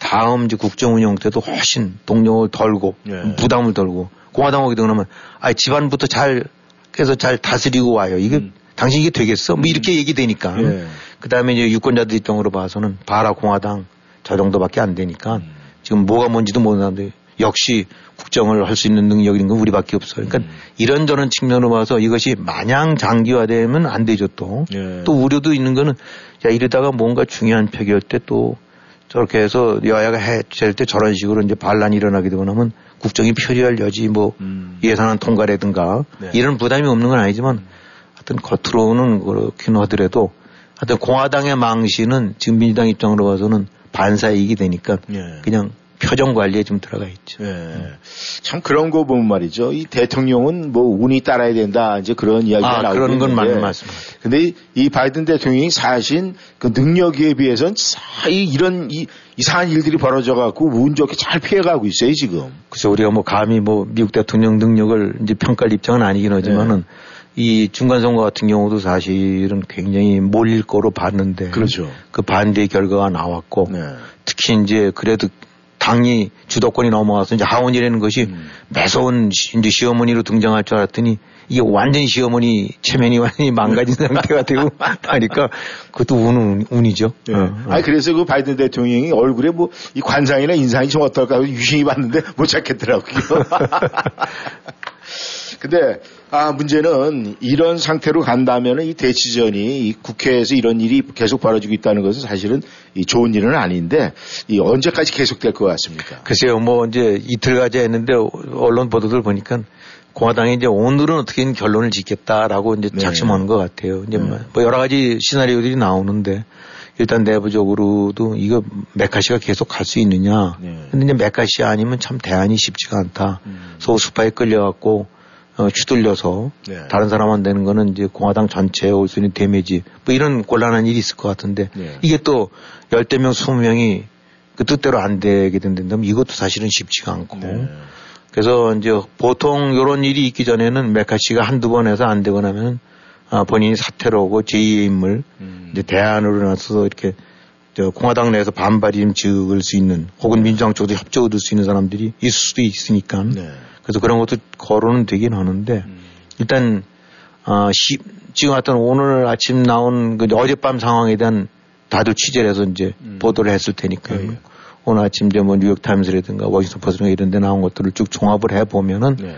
다음 주 국정 운영 때도 훨씬 동력을 덜고 예. 부담을 덜고 공화당 오게 되고 나면 아 집안부터 잘 해서 잘 다스리고 와요. 이게 음. 당신 이게 되겠어? 뭐 이렇게 얘기되니까. 예. 그 다음에 이제 유권자들 입장으로 봐서는 봐라 공화당 저 정도밖에 안 되니까 음. 지금 뭐가 뭔지도 모르는 사람들 역시 국정을 할 수 있는 능력인 건 우리밖에 없어요. 그러니까 음. 이런저런 측면으로 봐서 이것이 마냥 장기화되면 안 되죠 또. 예. 또 우려도 있는 거는 야 이러다가 뭔가 중요한 표결 때 또 저렇게 해서 여야가 해제할 때 저런 식으로 이제 반란이 일어나게 되고 나면 국정이 표류할 여지 뭐 음. 예산안 통과라든가 네. 이런 부담이 없는 건 아니지만 하여튼 겉으로는 그렇긴 하더라도 하여튼 공화당의 망신은 지금 민주당 입장으로 봐서는 반사이익이 되니까 네. 그냥 표정 관리에 좀 들어가 있죠. 네. 음. 참 그런 거 보면 말이죠. 이 대통령은 뭐 운이 따라야 된다 이제 그런 이야기가 아, 나오고 그런 건 맞는 말씀입니다. 근데 이 바이든 대통령이 사실 그 능력에 비해서는 이런 이, 이상한 일들이 벌어져 갖고 운 좋게 잘 피해가고 있어요 지금. 그래서 우리가 뭐 감히 뭐 미국 대통령 능력을 이제 평가할 입장은 아니긴 하지만은. 네. 이 중간 선거 같은 경우도 사실은 굉장히 몰릴 거로 봤는데. 그렇죠. 그 반대의 결과가 나왔고. 네. 특히 이제 그래도 당이 주도권이 넘어와서 이제 하원이라는 것이 음. 매서운 이제 시어머니로 등장할 줄 알았더니 이게 완전히 시어머니 체면이 완전히 망가진 상태가 되고 하니까 그것도 운, 운이죠. 네. 어. 아니, 그래서 그 바이든 대통령이 얼굴에 뭐 이 관상이나 인상이 좀 어떨까 유심히 봤는데 못 찾겠더라고요. 근데, 아, 문제는 이런 상태로 간다면 이 대치전이 이 국회에서 이런 일이 계속 벌어지고 있다는 것은 사실은 이 좋은 일은 아닌데, 이 언제까지 계속될 것 같습니까? 글쎄요, 뭐 이제 이틀가지 했는데 언론 보도들 보니까 공화당이 이제 오늘은 어떻게든 결론을 짓겠다라고 이제 작심하는 네. 것 같아요. 이제 네. 뭐 여러 가지 시나리오들이 나오는데, 일단 내부적으로도 이거 매카시가 계속 갈 수 있느냐. 네. 근데 이제 매카시 아니면 참 대안이 쉽지가 않다. 음. 소수파에 끌려갖고 어, 휘둘려서 네. 다른 사람한테 되는 거는 이제 공화당 전체에 올 수 있는 데미지 뭐 이런 곤란한 일이 있을 것 같은데 네. 이게 또 열댓 명, 스무 명이 그 뜻대로 안 되게 된다면 이것도 사실은 쉽지가 않고 네. 그래서 이제 보통 이런 일이 있기 전에는 매카시가 한두 번 해서 안 되고 나면 아, 본인이 사퇴로 오고 제이의 인물 음. 이제 대안으로 나서서 이렇게 저 공화당 내에서 반발이 좀 지을 수 있는 혹은 네. 민주당 쪽도 협조 얻을 수 있는 사람들이 있을 수도 있으니까 네. 그래서 그런 것도 거론은 되긴 하는데 음. 일단 어, 시, 지금 하여튼 오늘 아침 나온 그 어젯밤 상황에 대한 다들 취재를 해서 이제 음. 보도를 했을 테니까요. 네. 오늘 아침 이제 뭐 뉴욕타임스라든가 워싱턴 포스트나 이런 데 나온 것들을 쭉 종합을 해보면은 네.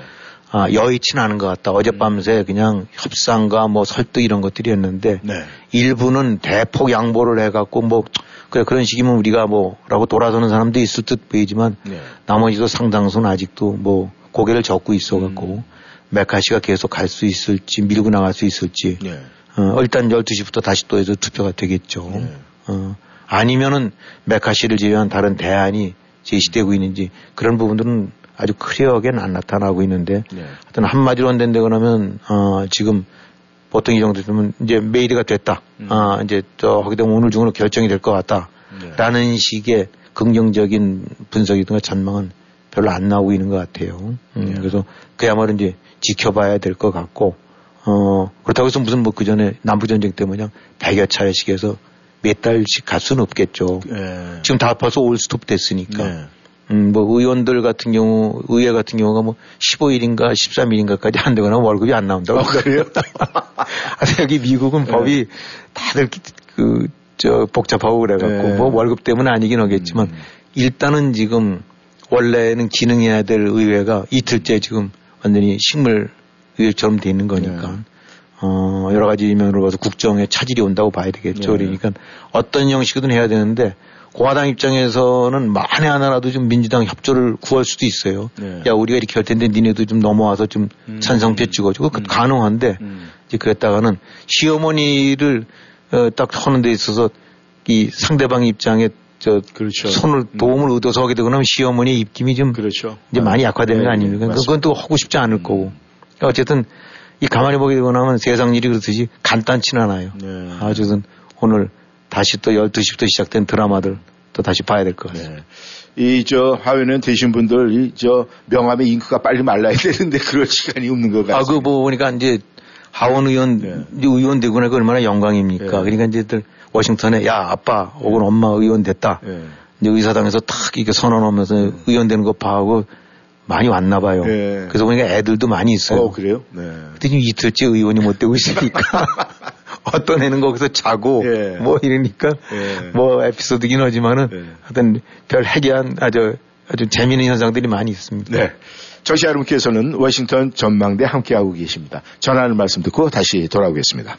아, 여의치는 않은 것 같다. 어젯밤새 그냥 협상과 뭐 설득 이런 것들이었는데 네. 일부는 대폭 양보를 해갖고 뭐 그래 그런 식이면 우리가 뭐라고 돌아서는 사람도 있을 듯 보이지만 네. 나머지도 상당수는 아직도 뭐 고개를 젓고 있어갖고 음. 매카시가 계속 갈 수 있을지 밀고 나갈 수 있을지 네. 어, 일단 열두 시부터 다시 또 해서 투표가 되겠죠. 네. 어, 아니면은 매카시를 제외한 다른 대안이 제시되고 있는지 그런 부분들은 아주 클리어하게는 안 나타나고 있는데 네. 하여튼 한마디로 언된다고 하면 어, 지금 보통 이 정도 되면 이제 메일이가 됐다. 음. 아, 이제 저 거기다 오늘 중으로 결정이 될 것 같다. 네. 라는 식의 긍정적인 분석이든가 전망은 별로 안 나오고 있는 것 같아요. 음, 네. 그래서 그야말로 이제 지켜봐야 될 것 같고 어, 그렇다고 해서 무슨 뭐 그 전에 남부전쟁 때 뭐냐 백여 차례씩 해서 몇 달씩 갈 수는 없겠죠. 네. 지금 다 벌써 올스톱 됐으니까. 네. 음, 뭐, 의원들 같은 경우, 의회 같은 경우가 뭐, 십오 일인가 십삼 일인가까지 안 되거나 월급이 안 나온다고. 아, 그래요? 여기 미국은 네. 법이 다들 그, 저, 복잡하고 그래갖고, 네. 뭐, 월급 때문은 아니긴 하겠지만, 음. 일단은 지금, 원래는 기능해야 될 의회가 이틀째 지금 완전히 식물 의회처럼 돼 있는 거니까, 네. 어, 여러 가지 면으로 봐서 국정에 차질이 온다고 봐야 되겠죠. 네. 그러니까 어떤 형식이든 해야 되는데, 공화당 입장에서는 만에 하나라도 좀 민주당 협조를 구할 수도 있어요. 네. 야, 우리가 이렇게 할 텐데 니네도 좀 넘어와서 좀 음, 찬성표 음, 찍어주고 음, 가능한데 음. 이제 그랬다가는 시어머니를 어, 딱 하는 데 있어서 이 상대방 입장에 저 그렇죠. 손을 도움을 음. 얻어서 하게 되고 나면 시어머니의 입김이 좀 그렇죠. 이제 많이 약화되는 네, 거 아닙니까? 네, 그건 또 하고 싶지 않을 음. 거고. 그러니까 어쨌든 이 가만히 보게 되고 나면 세상 일이 그렇듯이 간단치는 않아요. 네. 어쨌든 오늘 다시 또 열두 시부터 시작된 드라마들 또 다시 봐야 될 것 같습니다. 네. 이, 저, 하위는 되신 분들, 이, 저, 명함에 잉크가 빨리 말라야 되는데 그럴 시간이 없는 것 같습니다. 아, 그거 뭐 보니까 이제 하원 의원, 네. 의원 되고 나니까 얼마나 영광입니까. 네. 그러니까 이제들 워싱턴에 야, 아빠 혹은 네. 엄마 의원 됐다. 네. 이제 의사당에서 탁 이렇게 선언하면서 네. 의원 되는 거 봐하고 많이 왔나 봐요. 네. 그래서 보니까 애들도 많이 있어요. 어, 그래요? 네. 근데 지금 이틀째 의원이 못 되고 있으니까. 어떤 애는 거기서 자고 예. 뭐 이러니까 예. 뭐 에피소드긴 하지만은 예. 하여튼 별 해괴한 아주 아주 재미있는 현상들이 많이 있습니다. 네. 청취자 여러분께서는 워싱턴 전망대 함께하고 계십니다. 전하는 말씀 듣고 다시 돌아오겠습니다.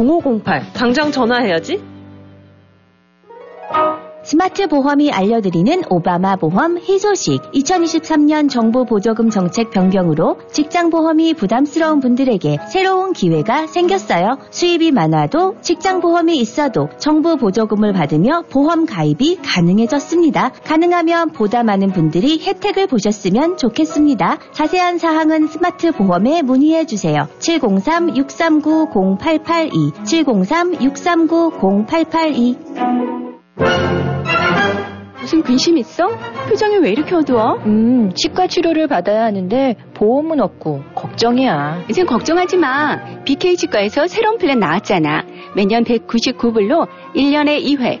공오공팔 당장 전화해야지. 스마트 보험이 알려드리는 오바마 보험 희소식. 이천이십삼 년 정부 보조금 정책 변경으로 직장보험이 부담스러운 분들에게 새로운 기회가 생겼어요. 수입이 많아도 직장보험이 있어도 정부 보조금을 받으며 보험 가입이 가능해졌습니다. 가능하면 보다 많은 분들이 혜택을 보셨으면 좋겠습니다. 자세한 사항은 스마트 보험에 문의해주세요. 칠공삼 육삼구 공팔팔이 칠공삼 육삼구 공팔팔이 무슨 근심 있어? 표정이 왜 이렇게 어두워? 음, 치과 치료를 받아야 하는데 보험은 없고 걱정이야. 이젠 걱정하지 마. 비케이 치과에서 새로운 플랜 나왔잖아. 매년 백구십구 불로 일 년에 이 회,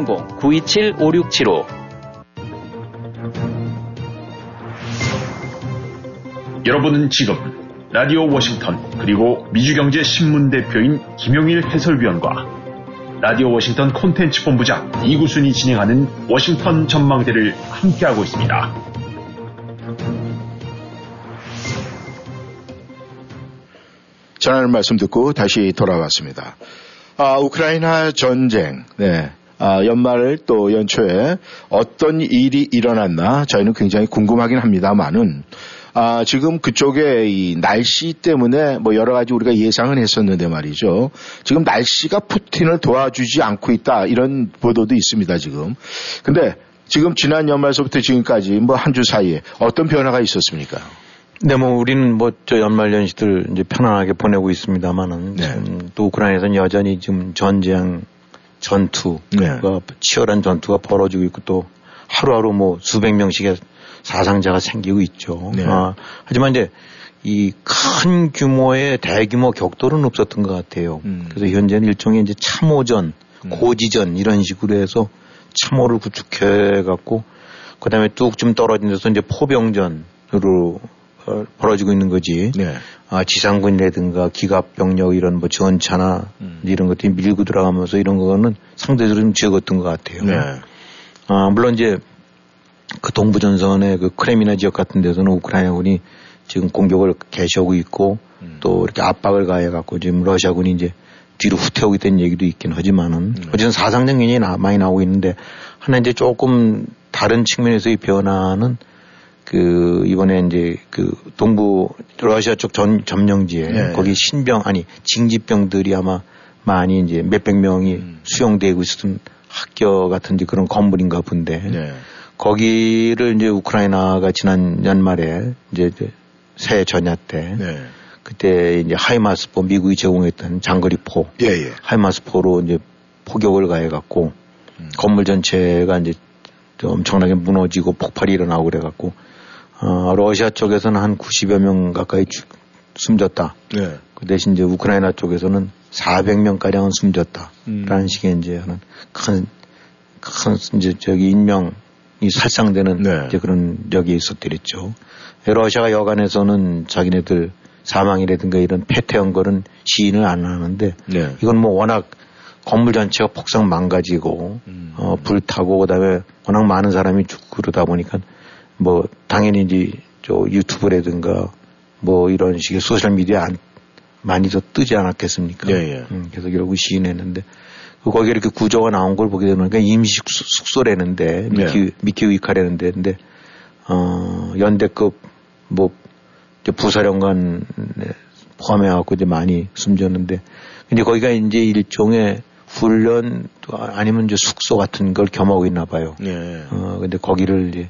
구이칠 오육칠오. 여러분은 지금 라디오 워싱턴 그리고 미주경제신문대표인 김영일 해설위원과 라디오 워싱턴 콘텐츠 본부장 이구순이 진행하는 워싱턴 전망대를 함께하고 있습니다. 전하는 말씀 듣고 다시 돌아왔습니다. 아, 우크라이나 전쟁, 네. 아, 연말 또 연초에 어떤 일이 일어났나 저희는 굉장히 궁금하긴 합니다만은, 아, 지금 그쪽에 이 날씨 때문에 뭐 여러 가지 우리가 예상은 했었는데 말이죠. 지금 날씨가 푸틴을 도와주지 않고 있다 이런 보도도 있습니다, 지금. 근데 지금 지난 연말서부터 지금까지 뭐 한 주 사이에 어떤 변화가 있었습니까? 네, 뭐, 우리는 뭐, 저 연말 연시들 이제 편안하게 보내고 있습니다만은, 네. 지금 또 우크라이나에서는 여전히 지금 전쟁, 전투가, 네. 치열한 전투가 벌어지고 있고 또 하루하루 뭐 수백 명씩의 사상자가 생기고 있죠. 네. 아, 하지만 이제 이 큰 규모의 대규모 격돌은 없었던 것 같아요. 음. 그래서 현재는 일종의 이제 참호전, 음. 고지전 이런 식으로 해서 참호를 구축해 갖고 그 다음에 뚝 좀 떨어진 데서 이제 포병전으로 벌어지고 있는 거지. 네. 아, 지상군이라든가 기갑병력 이런 뭐 전차나 음. 이런 것들이 밀고 들어가면서 이런 거는 상대적으로 좀 적었던 것 같아요. 네. 아, 물론 이제 그 동부전선의 그 크레미나 지역 같은 데서는 우크라이나군이 지금 공격을 개시하고 있고 음. 또 이렇게 압박을 가해갖고 지금 러시아군이 이제 뒤로 후퇴하고 있다는 얘기도 있긴 하지만은 음. 어쨌든 사상적 요인이 많이 나오고 있는데 하나 이제 조금 다른 측면에서의 변화는 그, 이번에 이제 그 동부 러시아 쪽 전, 점령지에 네, 거기 신병, 아니, 징집병들이 아마 많이 이제 몇백 명이 음. 수용되고 있었던 학교 같은 이제 그런 건물인가 본데 네. 거기를 이제 우크라이나가 지난 연말에 이제 새해 전야 때 네. 그때 이제 하이마스포 미국이 제공했던 장거리포 예, 예. 하이마스포로 이제 포격을 가해갖고 음. 건물 전체가 이제 엄청나게 무너지고 폭발이 일어나고 그래갖고 어, 러시아 쪽에서는 한 구십여 명 가까이 주, 숨졌다. 네. 그 대신 이제 우크라이나 쪽에서는 사백 명가량은 숨졌다. 음. 라는 식의 이제 하는 큰, 큰, 이제 저기 인명이 살상되는 네. 이제 그런 적이 있었더랬죠. 러시아가 여간에서는 자기네들 사망이라든가 이런 폐퇴한 거는 시인을 안 하는데 네. 이건 뭐 워낙 건물 전체가 폭삭 망가지고, 음. 어, 불타고, 그 다음에 워낙 많은 사람이 죽고 그러다 보니까 뭐, 당연히 이제, 저, 유튜브라든가 뭐, 이런 식의 소셜미디어 안, 많이 더 뜨지 않았겠습니까? 예, 예. 음, 그래서 결국 시인했는데, 거기에 이렇게 구조가 나온 걸 보게 되니까 임시 숙소라는데, 미키, 예. 미키위카라는데, 근데, 어, 연대급, 뭐, 부사령관 포함해갖고 이제 많이 숨졌는데, 근데 거기가 이제 일종의 훈련 아니면 이제 숙소 같은 걸 겸하고 있나 봐요. 예. 어, 근데 거기를 이제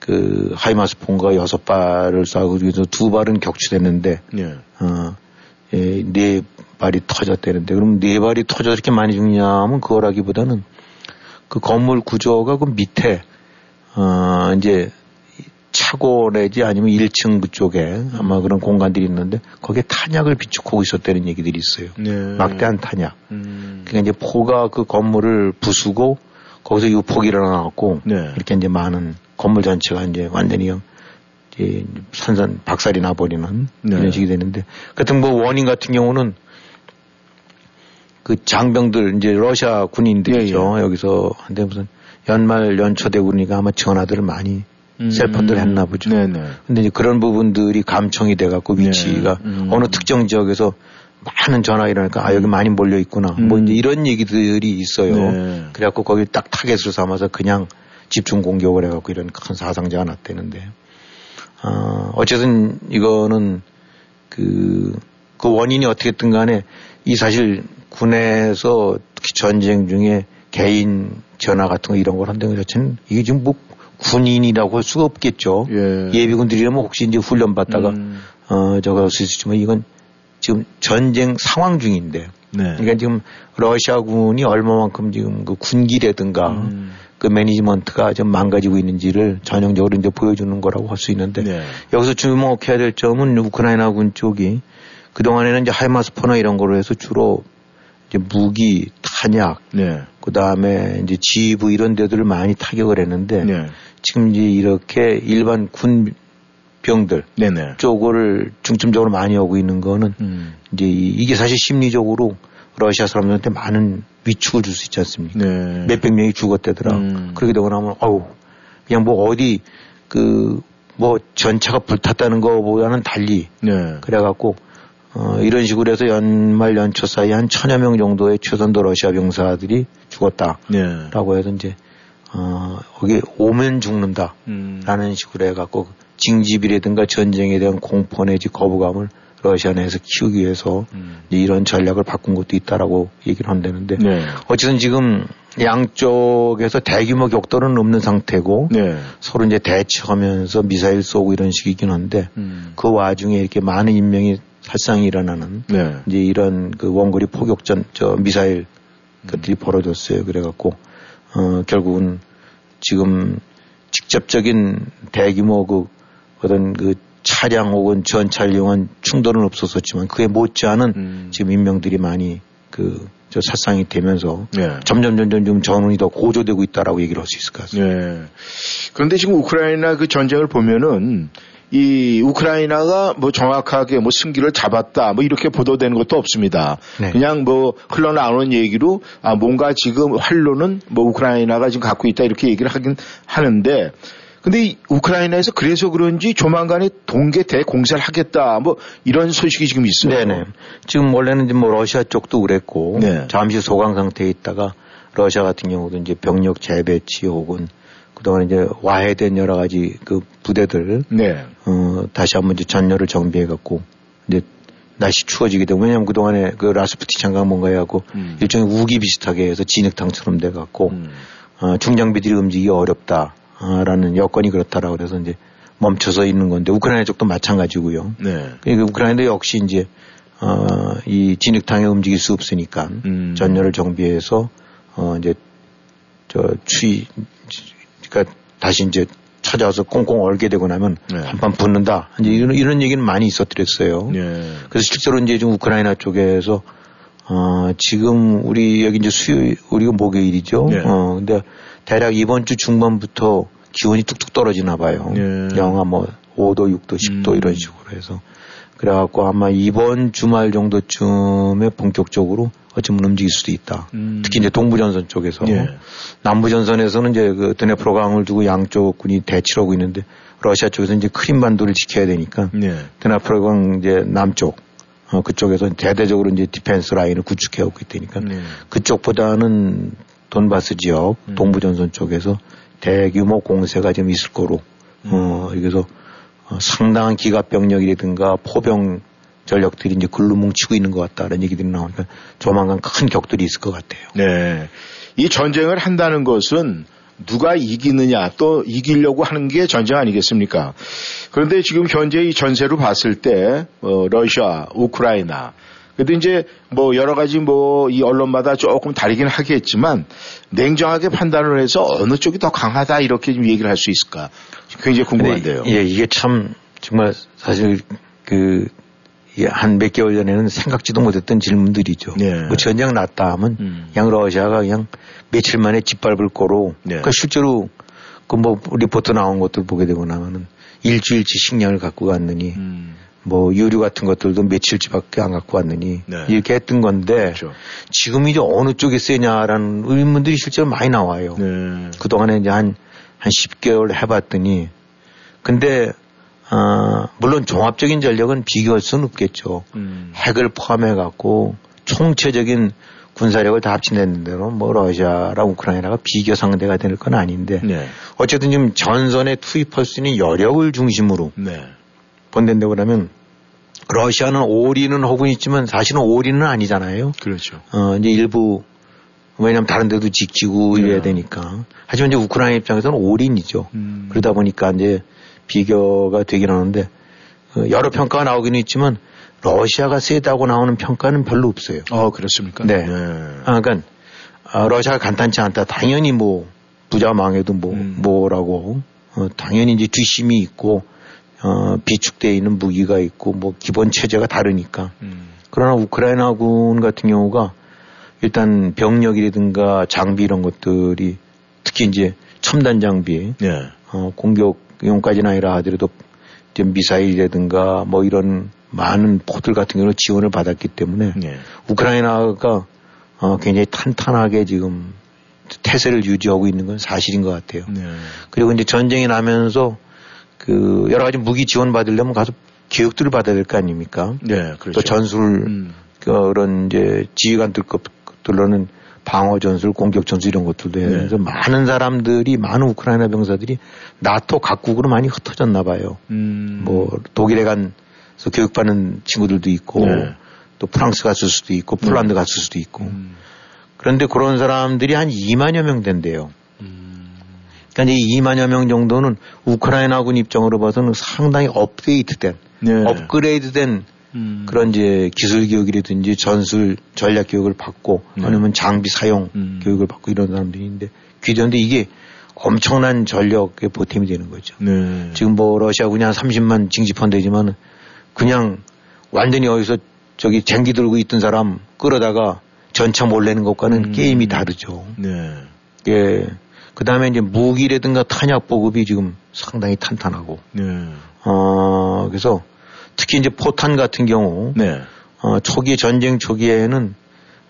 그 하이마스 폰과 여섯 발을 쏴고 그래서 두 발은 격추됐는데, 예. 어, 예, 네 발이 터졌대는데, 그럼 네 발이 터져서 이렇게 많이 죽냐면 그거라기보다는 그 건물 구조가 그 밑에, 어, 이제 차고 내지 아니면 일 층 그쪽에 아마 그런 공간들이 있는데 거기에 탄약을 비축하고 있었다는 얘기들이 있어요. 네. 막대한 탄약. 음. 그러니까 이제 포가 그 건물을 부수고 거기서 유폭이 일어나갖고 네. 이렇게 이제 많은 건물 전체가 이제 완전히 이제 산산 박살이 나버리는 네. 이런 식이 되는데 그 등 뭐 원인 같은 경우는 그 장병들 이제 러시아 군인들이죠. 예, 예. 여기서 한데 무슨 연말 연초 되고 그러니까 아마 전화들을 많이 음, 셀폰들 했나 보죠. 네네. 근데 이제 그런 부분들이 감청이 돼갖고 위치가 네. 음. 어느 특정 지역에서 많은 전화 이러니까 아 여기 많이 몰려 있구나. 음. 뭐 이제 이런 얘기들이 있어요. 네. 그래갖고 거기 딱 타겟으로 삼아서 그냥 집중 공격을 해갖고 이런 큰 사상자가 났대는데. 어, 어쨌든 이거는 그, 그 원인이 어떻게든 간에 이 사실 군에서 특히 전쟁 중에 개인 전화 같은 거 이런 걸 한다는 것 자체는 이게 지금 뭐 군인이라고 할 수가 없겠죠. 예. 예비군들이라면 혹시 이제 훈련 받다가 음. 어, 저거 할 수 있지만 이건 지금 전쟁 상황 중인데. 네. 그러니까 지금 러시아군이 얼마만큼 지금 그 군기라든가 음. 그 매니지먼트가 좀 망가지고 있는지를 전형적으로 이제 보여주는 거라고 할 수 있는데 네. 여기서 주목해야 될 점은 우크라이나군 쪽이 그동안에는 이제 하이마스포나 이런 거로 해서 주로 이제 무기, 탄약, 네. 그 다음에 이제 지휘부 이런 데들을 많이 타격을 했는데 네. 지금 이제 이렇게 일반 군 병들 네네. 쪽을 중점적으로 많이 오고 있는 거는 음. 이제 이게 사실 심리적으로 러시아 사람들한테 많은 위축을 줄 수 있지 않습니까? 네. 몇백 명이 죽었대더라. 음. 그렇게 되고 나면 어우 그냥 뭐 어디 그 뭐 전차가 불탔다는 거보다는 달리 네. 그래갖고 어 이런 식으로 해서 연말 연초 사이 한 천여 명 정도의 최선도 러시아 병사들이 죽었다라고 네. 해서 이제 어 거기 오면 죽는다라는 음. 식으로 해갖고. 징집이라든가 전쟁에 대한 공포 내지 거부감을 러시아 내에서 키우기 위해서 음. 이런 전략을 바꾼 것도 있다라고 얘기를 한다는데 네. 어쨌든 지금 양쪽에서 대규모 격돌은 없는 상태고 네. 서로 이제 대치하면서 미사일 쏘고 이런 식이긴 한데 음. 그 와중에 이렇게 많은 인명이 살상이 일어나는 네. 이제 이런 그 원거리 포격전 저 미사일 것들이 음. 벌어졌어요. 그래갖고 어, 결국은 지금 직접적인 대규모 그 어떤 그 차량 혹은 전차를 이용한 충돌은 없었었지만 그에 못지않은 음. 지금 인명들이 많이 그 저 사상이 되면서 네. 점점 점점 좀 전운이 더 고조되고 있다라고 얘기를 할 수 있을 것 같습니다. 네. 그런데 지금 우크라이나 그 전쟁을 보면은 이 우크라이나가 뭐 정확하게 뭐 승기를 잡았다 뭐 이렇게 보도되는 것도 없습니다. 네. 그냥 뭐 흘러나오는 얘기로 아 뭔가 지금 활로는 뭐 우크라이나가 지금 갖고 있다 이렇게 얘기를 하긴 하는데. 근데 우크라이나에서 그래서 그런지 조만간에 동계 대공세를 하겠다 뭐 이런 소식이 지금 있어요. 네네. 지금 원래는 이제 뭐 러시아 쪽도 그랬고 네. 잠시 소강 상태에 있다가 러시아 같은 경우도 이제 병력 재배치 혹은 그동안 이제 와해된 여러 가지 그 부대들 네. 어, 다시 한번 이제 전열을 정비해 갖고 이제 날씨 추워지게 되고 왜냐하면 그동안에 그 라스푸티 장관 뭔가 해갖고 음. 일종의 우기 비슷하게 해서 진흙탕처럼 돼 갖고 음. 어, 중장비들이 움직이기 어렵다. 라는 여건이 그렇다라고 그래서 이제 멈춰서 있는 건데 우크라이나 쪽도 마찬가지고요. 네. 그러니까 우크라이나도 역시 이제 어, 이 진흙탕에 움직일 수 없으니까 음. 전열을 정비해서 어, 이제 저 추위 그러니까 다시 이제 찾아와서 꽁꽁 얼게 되고 나면 네. 한판 붙는다. 이제 이런 이런 얘기는 많이 있었더랬어요. 네. 그래서 실제로 이제 지금 우크라이나 쪽에서 어, 지금 우리 여기 이제 수요일 우리가 목요일이죠. 네. 어, 근데 대략 이번 주 중반부터 기온이 뚝뚝 떨어지나 봐요. 예. 영하 뭐 오 도, 육 도, 십 도 음. 이런 식으로 해서. 그래갖고 아마 이번 주말 정도쯤에 본격적으로 어쩌면 움직일 수도 있다. 음. 특히 이제 동부전선 쪽에서. 예. 남부전선에서는 이제 그 드니프로강을 두고 양쪽 군이 대치를 하고 있는데 러시아 쪽에서 이제 크림반도를 지켜야 되니까. 예. 드니프로강 이제 남쪽. 어, 그쪽에서 대대적으로 이제 디펜스 라인을 구축해오고 있다니까. 예. 그쪽보다는 돈바스 지역, 음. 동부전선 쪽에서 대규모 공세가 좀 있을 거로, 음. 어, 여기서 상당한 기갑병력이라든가 포병 전력들이 이제 글로 뭉치고 있는 것 같다라는 얘기들이 나오니까 조만간 큰 격돌이 있을 것 같아요. 네. 이 전쟁을 한다는 것은 누가 이기느냐 또 이기려고 하는 게 전쟁 아니겠습니까? 그런데 지금 현재 이 전세로 봤을 때, 어, 러시아, 우크라이나, 그래도 이제 뭐 여러 가지 뭐 이 언론마다 조금 다르긴 하겠지만 냉정하게 판단을 해서 어느 쪽이 더 강하다 이렇게 좀 얘기를 할 수 있을까 굉장히 궁금한데요. 예, 이게 참 정말 사실 그 한 몇 개월 전에는 생각지도 못했던 질문들이죠. 네. 뭐 전쟁 났다 하면 음. 그냥 러시아가 그냥 며칠 만에 짓밟을 거로. 네. 그러니까 실제로 그 뭐 리포트 나온 것도 보게 되고 나면은 일주일치 식량을 갖고 갔느니 음. 뭐 유류 같은 것들도 며칠치밖에 안 갖고 왔느니 네. 이렇게 했던 건데 그렇죠. 지금 이제 어느 쪽이 세냐라는 의문들이 실제로 많이 나와요. 네. 그 동안에 이제 한 한 십 개월 해봤더니 근데 아, 물론 종합적인 전력은 비교할 수는 없겠죠. 음. 핵을 포함해 갖고 총체적인 군사력을 다 합친다는 대로 뭐 러시아랑 우크라이나가 비교 상대가 될 건 아닌데 네. 어쨌든 지금 전선에 투입할 수 있는 여력을 중심으로 네. 본댄다고 하면 러시아는 올인은 하고 있지만 사실은 올인은 아니잖아요. 그렇죠. 어, 이제 일부 왜냐하면 다른 데도 지키고 이래야 네. 되니까. 하지만 이제 우크라이나 입장에서는 올인이죠. 음. 그러다 보니까 이제 비교가 되긴 하는데 여러 평가가 나오긴 했지만 러시아가 세다고 나오는 평가는 별로 없어요. 아 그렇습니까? 네. 네. 아, 그러니까 러시아가 간단치 않다. 당연히 뭐 부자 망해도 뭐 음. 뭐라고 어, 당연히 이제 뒷심이 있고 어, 비축되어 있는 무기가 있고 뭐 기본 체제가 다르니까. 음. 그러나 우크라이나군 같은 경우가 일단 병력이라든가 장비 이런 것들이 특히 이제 첨단 장비, 네. 어, 공격용까지는 아니라 하더라도 미사일이라든가 뭐 이런 많은 포들 같은 경우는 지원을 받았기 때문에 네. 우크라이나가 어, 굉장히 탄탄하게 지금 태세를 유지하고 있는 건 사실인 것 같아요. 네. 그리고 이제 전쟁이 나면서 그 여러 가지 무기 지원 받으려면 가서 교육들을 받아야 될 거 아닙니까? 네, 그렇죠. 또 전술 음. 그런 이제 지휘관들 것들로는 방어 전술, 공격 전술 이런 것들도 해서 네. 많은 사람들이 많은 우크라이나 병사들이 나토 각국으로 많이 흩어졌나 봐요. 음. 뭐 독일에 간 그래서 교육받는 친구들도 있고 네. 또 프랑스 갔을 수도 있고 폴란드 네. 갔을 수도 있고 음. 그런데 그런 사람들이 한 이만여 명 된대요. 음. 그러니까 이제 이만여 명 정도는 우크라이나군 입장으로 봐서는 상당히 업데이트된 네. 업그레이드된 음. 그런 이제 기술 교육이라든지 전술 전략 교육을 받고 네. 아니면 장비 사용 음. 교육을 받고 이런 사람들인데 귀대인데 이게 엄청난 전력의 보탬이 되는 거죠. 네. 지금 뭐 러시아군이 한 삼십만 징집한대지만 그냥 완전히 어디서 저기 쟁기 들고 있던 사람 끌어다가 전차 몰래는 것과는 음. 게임이 다르죠. 네. 예. 그 다음에 이제 무기라든가 탄약 보급이 지금 상당히 탄탄하고. 네. 어, 그래서 특히 이제 포탄 같은 경우. 네. 어, 초기 전쟁 초기에는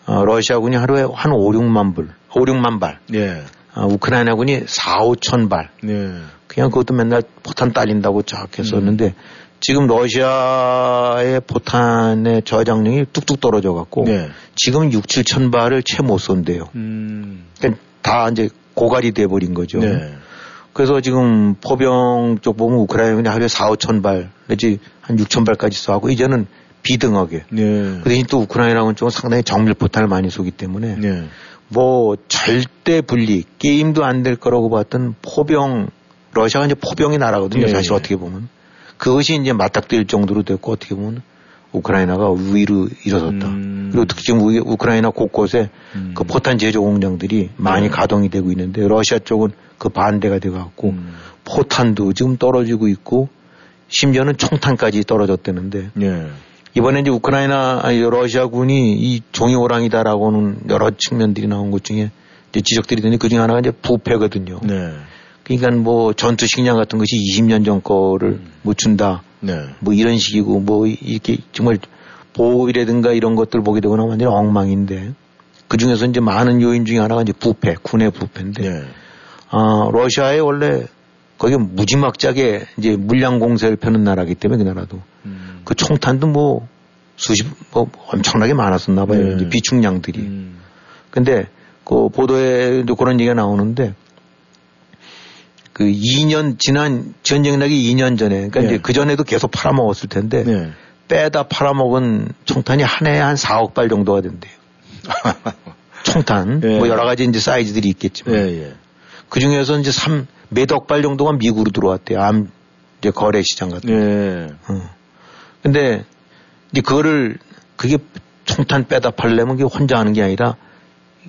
어, 러시아군이 하루에 한 오, 육만 불, 오, 육만 발. 네. 어, 우크라이나군이 사, 오천 발. 네. 그냥 그것도 맨날 포탄 딸린다고 쫙 했었는데 음. 지금 러시아의 포탄의 저장량이 뚝뚝 떨어져 갖고 네. 지금 육, 칠천 발을 채 못 쏜대요. 음. 그러니까 다 이제 고갈이 돼 버린 거죠. 네. 그래서 지금 포병 쪽 보면 우크라이나는 하루에 사, 오천 발 내지 한 육천 발까지 쏘고 이제는 비등하게. 네. 그 대신 또 우크라이나군 쪽은 상당히 정밀 포탄을 많이 쏘기 때문에 네. 뭐 절대 분리 게임도 안 될 거라고 봤던 포병 러시아가 이제 포병의 나라거든요. 네. 사실 어떻게 보면. 그것이 이제 맞닥뜨릴 정도로 됐고 어떻게 보면 우크라이나가 위로 일어섰다. 음. 그리고 특히 지금 우크라이나 곳곳에 음. 그 포탄 제조 공장들이 많이 네. 가동이 되고 있는데 러시아 쪽은 그 반대가 돼갖고 음. 포탄도 지금 떨어지고 있고 심지어는 총탄까지 떨어졌다는데 네. 이번에 이제 우크라이나 아니 러시아군이 이 종이 호랑이다라고는 여러 측면들이 나온 것 중에 이제 지적들이 되는데 그중에 하나가 이제 부패거든요. 네. 그러니까 뭐 전투 식량 같은 것이 이십 년 전 거를 못 준다. 네. 뭐 이런 식이고 뭐 이렇게 정말 보호이라든가 이런 것들 보게 되고 나면 완전 엉망인데 그 중에서 이제 많은 요인 중에 하나가 이제 부패, 군의 부패인데 네. 아, 러시아에 원래 거기 무지막지하게 이제 물량 공세를 펴는 나라이기 때문에 그 나라도 음. 그 총탄도 뭐 수십, 뭐 엄청나게 많았었나 봐요. 네. 이제 비축량들이. 음. 근데 그 보도에도 그런 얘기가 나오는데 그 이 년 지난 전쟁 나기 이 년 전에 그러니까 네. 이제 그 전에도 계속 팔아먹었을 텐데 네. 빼다 팔아먹은 총탄이 한 해에 한 사억 발 정도가 된대요. 총탄 네. 뭐 여러 가지 이제 사이즈들이 있겠지만 네, 네. 그 중에서 이제 삼 몇 억 발 정도가 미국으로 들어왔대요. 암 이제 거래 시장 같은. 네. 어. 근데 이제 그거를 그게 총탄 빼다 팔려면 그게 혼자 하는 게 아니라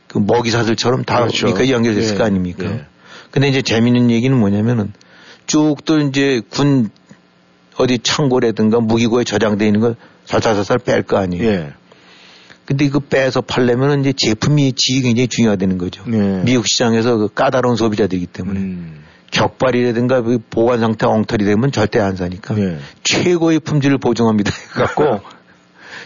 그 먹이사슬처럼 다 그렇죠. 그러니까 연결됐을 네. 거 아닙니까? 네. 근데 이제 재미있는 얘기는 뭐냐면은 쭉들 이제 군 어디 창고라든가 무기고에 저장되어 있는 걸 살살살살 뺄 거 아니에요. 예. 근데 그 빼서 팔려면은 이제 제품이 질이 굉장히 중요하다는 거죠. 예. 미국 시장에서 그 까다로운 소비자들이기 때문에. 음. 격발이라든가 보관 상태가 엉터리 되면 절대 안 사니까 예. 최고의 품질을 보증합니다. 갖고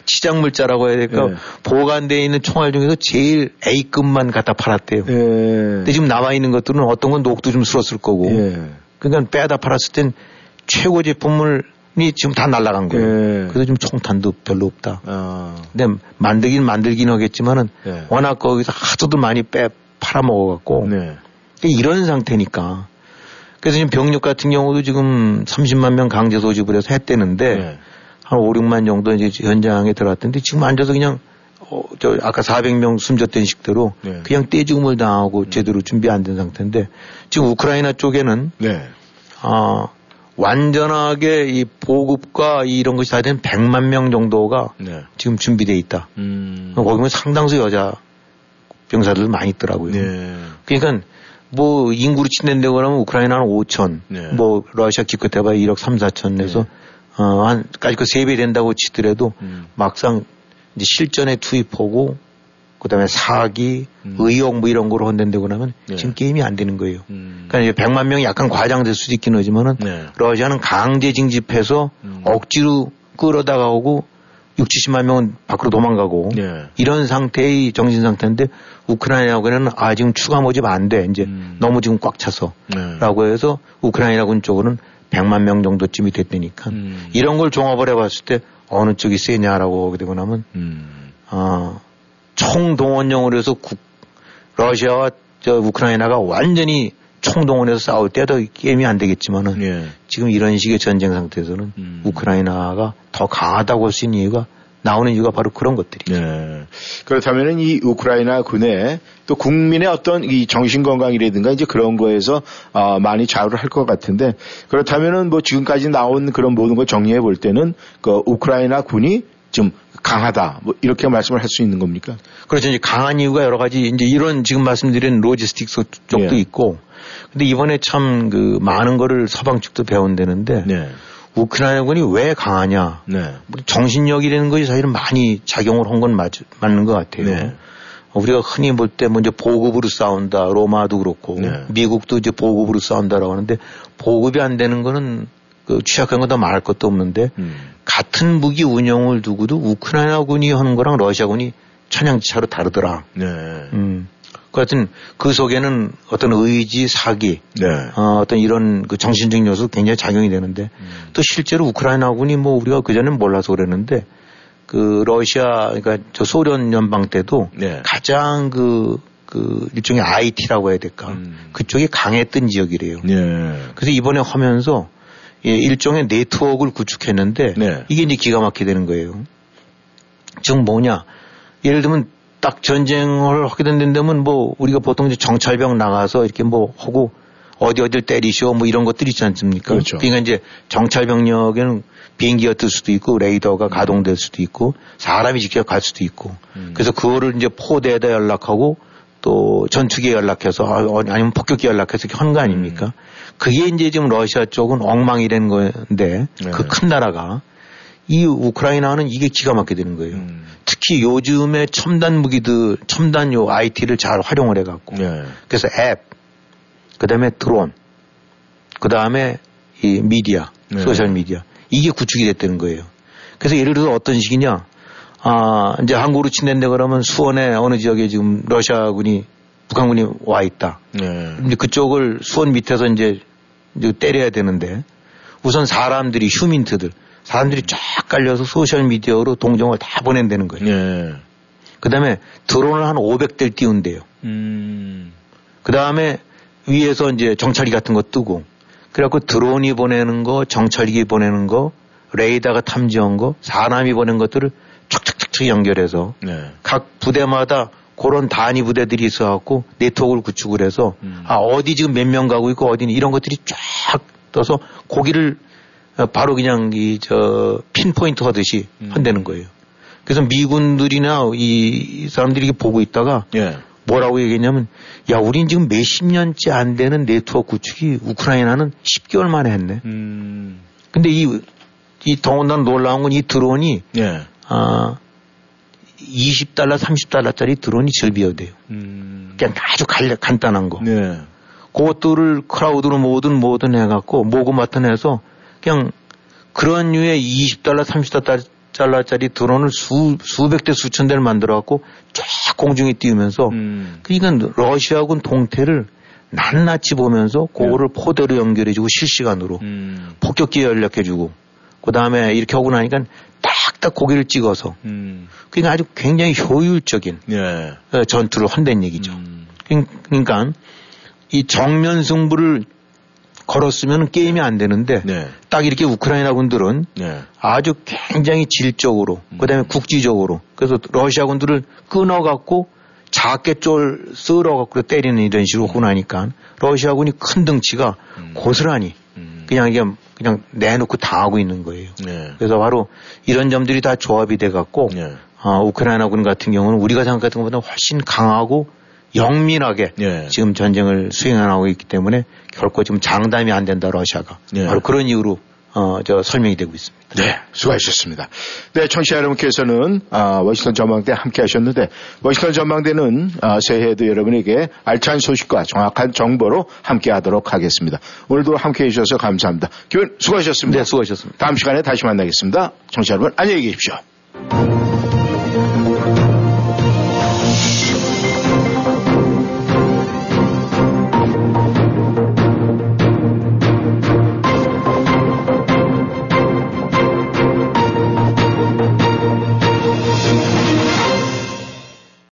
치장물자라고 해야 될까 예. 보관되어 있는 총알 중에서 제일 A급만 갖다 팔았대요. 예. 근데 지금 남아 있는 것들은 어떤 건 녹도 좀 쓸었을 거고. 예. 그러니까 빼다 팔았을 땐 최고 제품을 지금 다 날아간 거예요. 예. 그래서 지금 총탄도 별로 없다. 아. 근데 만들긴 만들긴 하겠지만은 예. 워낙 거기서 하도들 많이 빼 팔아먹어갖고 네. 이런 상태니까. 그래서 지금 병력 같은 경우도 지금 삼십만 명 강제 소집을 해서 했대는데 네. 한 오, 육만 정도 이제 현장에 들어왔던데 지금 앉아서 그냥 어, 저 아까 사백 명 숨졌던 식대로 네. 그냥 떼죽음을 당하고 네. 제대로 준비 안 된 상태인데 지금 우크라이나 쪽에는 네. 어, 완전하게 이 보급과 이런 것이 다 된 백만 명 정도가 네. 지금 준비되어 있다. 음. 거기 보면 상당수 여자 병사들 많이 있더라고요. 네. 그러니까 뭐 인구로 친댄다고 그러면 우크라이나는 오천, 네. 뭐 러시아 기껏해봐야 일억 삼, 사천에서 네. 어, 한까지 그 세 배 된다고 치더라도 음. 막상 이제 실전에 투입하고 그다음에 사기, 음. 의혹 뭐 이런 거로 헌댄다고 그러면 네. 지금 게임이 안 되는 거예요. 음. 그러니까 이제 백만 명이 약간 과장될 수도 있긴 하지만은 네. 러시아는 강제 징집해서 음. 억지로 끌어다가 오고. 육십만 명은 밖으로 도망가고 예. 이런 상태의 정신 상태인데 우크라이나군은 아 지금 추가 모집 안 돼 이제 음. 너무 지금 꽉 차서라고 예. 해서 우크라이나군 쪽으로는 백만 명 정도쯤이 됐다니까 음. 이런 걸 종합을 해봤을 때 어느 쪽이 세냐라고 하게 되고 나면 음. 어, 총동원령으로 해서 국, 러시아와 저 우크라이나가 완전히 총동원해서 싸울 때도 게임이 안 되겠지만은 예. 지금 이런 식의 전쟁 상태에서는 음. 우크라이나가 더 강하다고 할 수 있는 이유가 나오는 이유가 바로 그런 것들이죠. 예. 그렇다면은 이 우크라이나 군의 또 국민의 어떤 이 정신 건강이라든가 이제 그런 거에서 어 많이 좌우를 할 것 같은데 그렇다면은 뭐 지금까지 나온 그런 모든 걸 정리해 볼 때는 그 우크라이나 군이 좀 강하다 뭐 이렇게 말씀을 할 수 있는 겁니까? 그렇죠. 이제 강한 이유가 여러 가지 이제 이런 지금 말씀드린 로지스틱 쪽도 예. 있고. 근데 이번에 참 그 많은 거를 서방 측도 배운다는데 네. 우크라이나군이 왜 강하냐? 네. 정신력이라는 것이 사실은 많이 작용을 한 건 맞는 것 같아요. 네. 우리가 흔히 볼 때 먼저 보급으로 싸운다. 로마도 그렇고 네. 미국도 이제 보급으로 싸운다라고 하는데 보급이 안 되는 거는 그 취약한 거다 말할 것도 없는데 음. 같은 무기 운용을 두고도 우크라이나군이 하는 거랑 러시아군이 천양지차로 다르더라. 네. 음. 그 같은 그 속에는 어떤 의지, 사기, 네. 어, 어떤 이런 그 정신적 요소 굉장히 작용이 되는데 음. 또 실제로 우크라이나군이 뭐 우리가 그전엔 몰라서 그랬는데 그 러시아, 그러니까 저 소련 연방 때도 네. 가장 그, 그 일종의 아이티라고 해야 될까. 음. 그쪽이 강했던 지역이래요. 네. 그래서 이번에 하면서 예, 일종의 네트워크를 구축했는데 네. 이게 이제 기가 막히게 되는 거예요. 지금 뭐냐. 예를 들면 딱 전쟁을 하게 된다면 뭐 우리가 보통 이제 정찰병 나가서 이렇게 뭐 하고 어디 어디를 때리시오 뭐 이런 것들이 있지 않습니까? 그렇죠. 그러니까 이제 정찰병력에는 비행기가 뜰 수도 있고 레이더가 음. 가동될 수도 있고 사람이 직접 갈 수도 있고 음. 그래서 그거를 이제 포대에다 연락하고 또 전투기에 연락해서 아니면 폭격기에 연락해서 이렇게 한 거 아닙니까? 음. 그게 이제 지금 러시아 쪽은 엉망이라는 건데 네. 그 큰 나라가 이 우크라이나는 이게 기가 막히게 되는 거예요. 음. 특히 요즘에 첨단 무기들, 첨단 요 아이티를 잘 활용을 해갖고. 네. 그래서 앱, 그 다음에 드론, 그 다음에 이 미디어, 네. 소셜미디어. 이게 구축이 됐다는 거예요. 그래서 예를 들어서 어떤 식이냐. 아, 이제 한국으로 친댄데 그러면 수원에 어느 지역에 지금 러시아군이, 북한군이 와 있다. 네. 이제 그쪽을 수원 밑에서 이제, 이제 때려야 되는데 우선 사람들이, 휴민트들, 사람들이 쫙 깔려서 소셜미디어로 동정을 다 보낸다는 거예요. 예. 그 다음에 드론을 한 오백 대를 띄운대요. 음. 그 다음에 위에서 이제 정찰기 같은 거 뜨고, 그래갖고 드론이 보내는 거, 정찰기 보내는 거, 레이더가 탐지한 거, 사람이 보낸 것들을 척척척척 연결해서 예. 각 부대마다 그런 단위 부대들이 있어갖고 네트워크를 구축을 해서 음. 아, 어디 지금 몇 명 가고 있고 어디는 이런 것들이 쫙 떠서 고기를 바로 그냥 이 저 핀포인트 하듯이 음. 한다는 거예요. 그래서 미군들이나 이 사람들이 보고 있다가 예. 뭐라고 얘기했냐면 야 우린 지금 몇십 년째 안 되는 네트워크 구축이 우크라이나는 십 개월 만에 했네. 음. 근데 이, 이 더군다나 놀라운 건 이 드론이 예. 아, 이십 달러 삼십 달러짜리 드론이 즐비어대요. 음. 그냥 아주 간략, 간단한 거. 예. 그것들을 크라우드로 모든 모든 해갖고 모금마트 해서 그냥 그런 류의 이십 달러, 삼십 달러짜리 드론을 수, 수백 대 수천 대를 만들어갖고 쫙 공중에 띄우면서 음. 그러니까 러시아군 동태를 낱낱이 보면서 그거를 네. 포대로 연결해주고 실시간으로 음. 폭격기 연락해주고 그 다음에 이렇게 하고 나니까 딱딱 고기를 찍어서 음. 그러니까 아주 굉장히 효율적인 네. 전투를 한다는 얘기죠. 음. 그러니까 이 정면 승부를 걸었으면 게임이 안 되는데 네. 딱 이렇게 우크라이나군들은 네. 아주 굉장히 질적으로 음. 그다음에 국지적으로 그래서 러시아군들을 끊어갖고 작게 쫄 쓸어갖고 때리는 이런 식으로 하고 나니까 러시아군이 큰 덩치가 음. 고스란히 음. 그냥 그냥 그냥 내놓고 다 하고 있는 거예요. 네. 그래서 바로 이런 점들이 다 조합이 돼갖고 네. 어, 우크라이나군 같은 경우는 우리가 생각했던 것보다 훨씬 강하고 영민하게 예. 지금 전쟁을 수행하고 있기 때문에 결코 지금 장담이 안 된다 러시아가 예. 바로 그런 이유로 어, 저 설명이 되고 있습니다. 네, 수고하셨습니다. 네, 청취자 여러분께서는 아, 워싱턴 전망대 함께 하셨는데 워싱턴 전망대는 아, 새해에도 여러분에게 알찬 소식과 정확한 정보로 함께 하도록 하겠습니다. 오늘도 함께 해주셔서 감사합니다. 기원 수고하셨습니다. 네, 수고하셨습니다. 다음 시간에 다시 만나겠습니다. 청취자 여러분 안녕히 계십시오.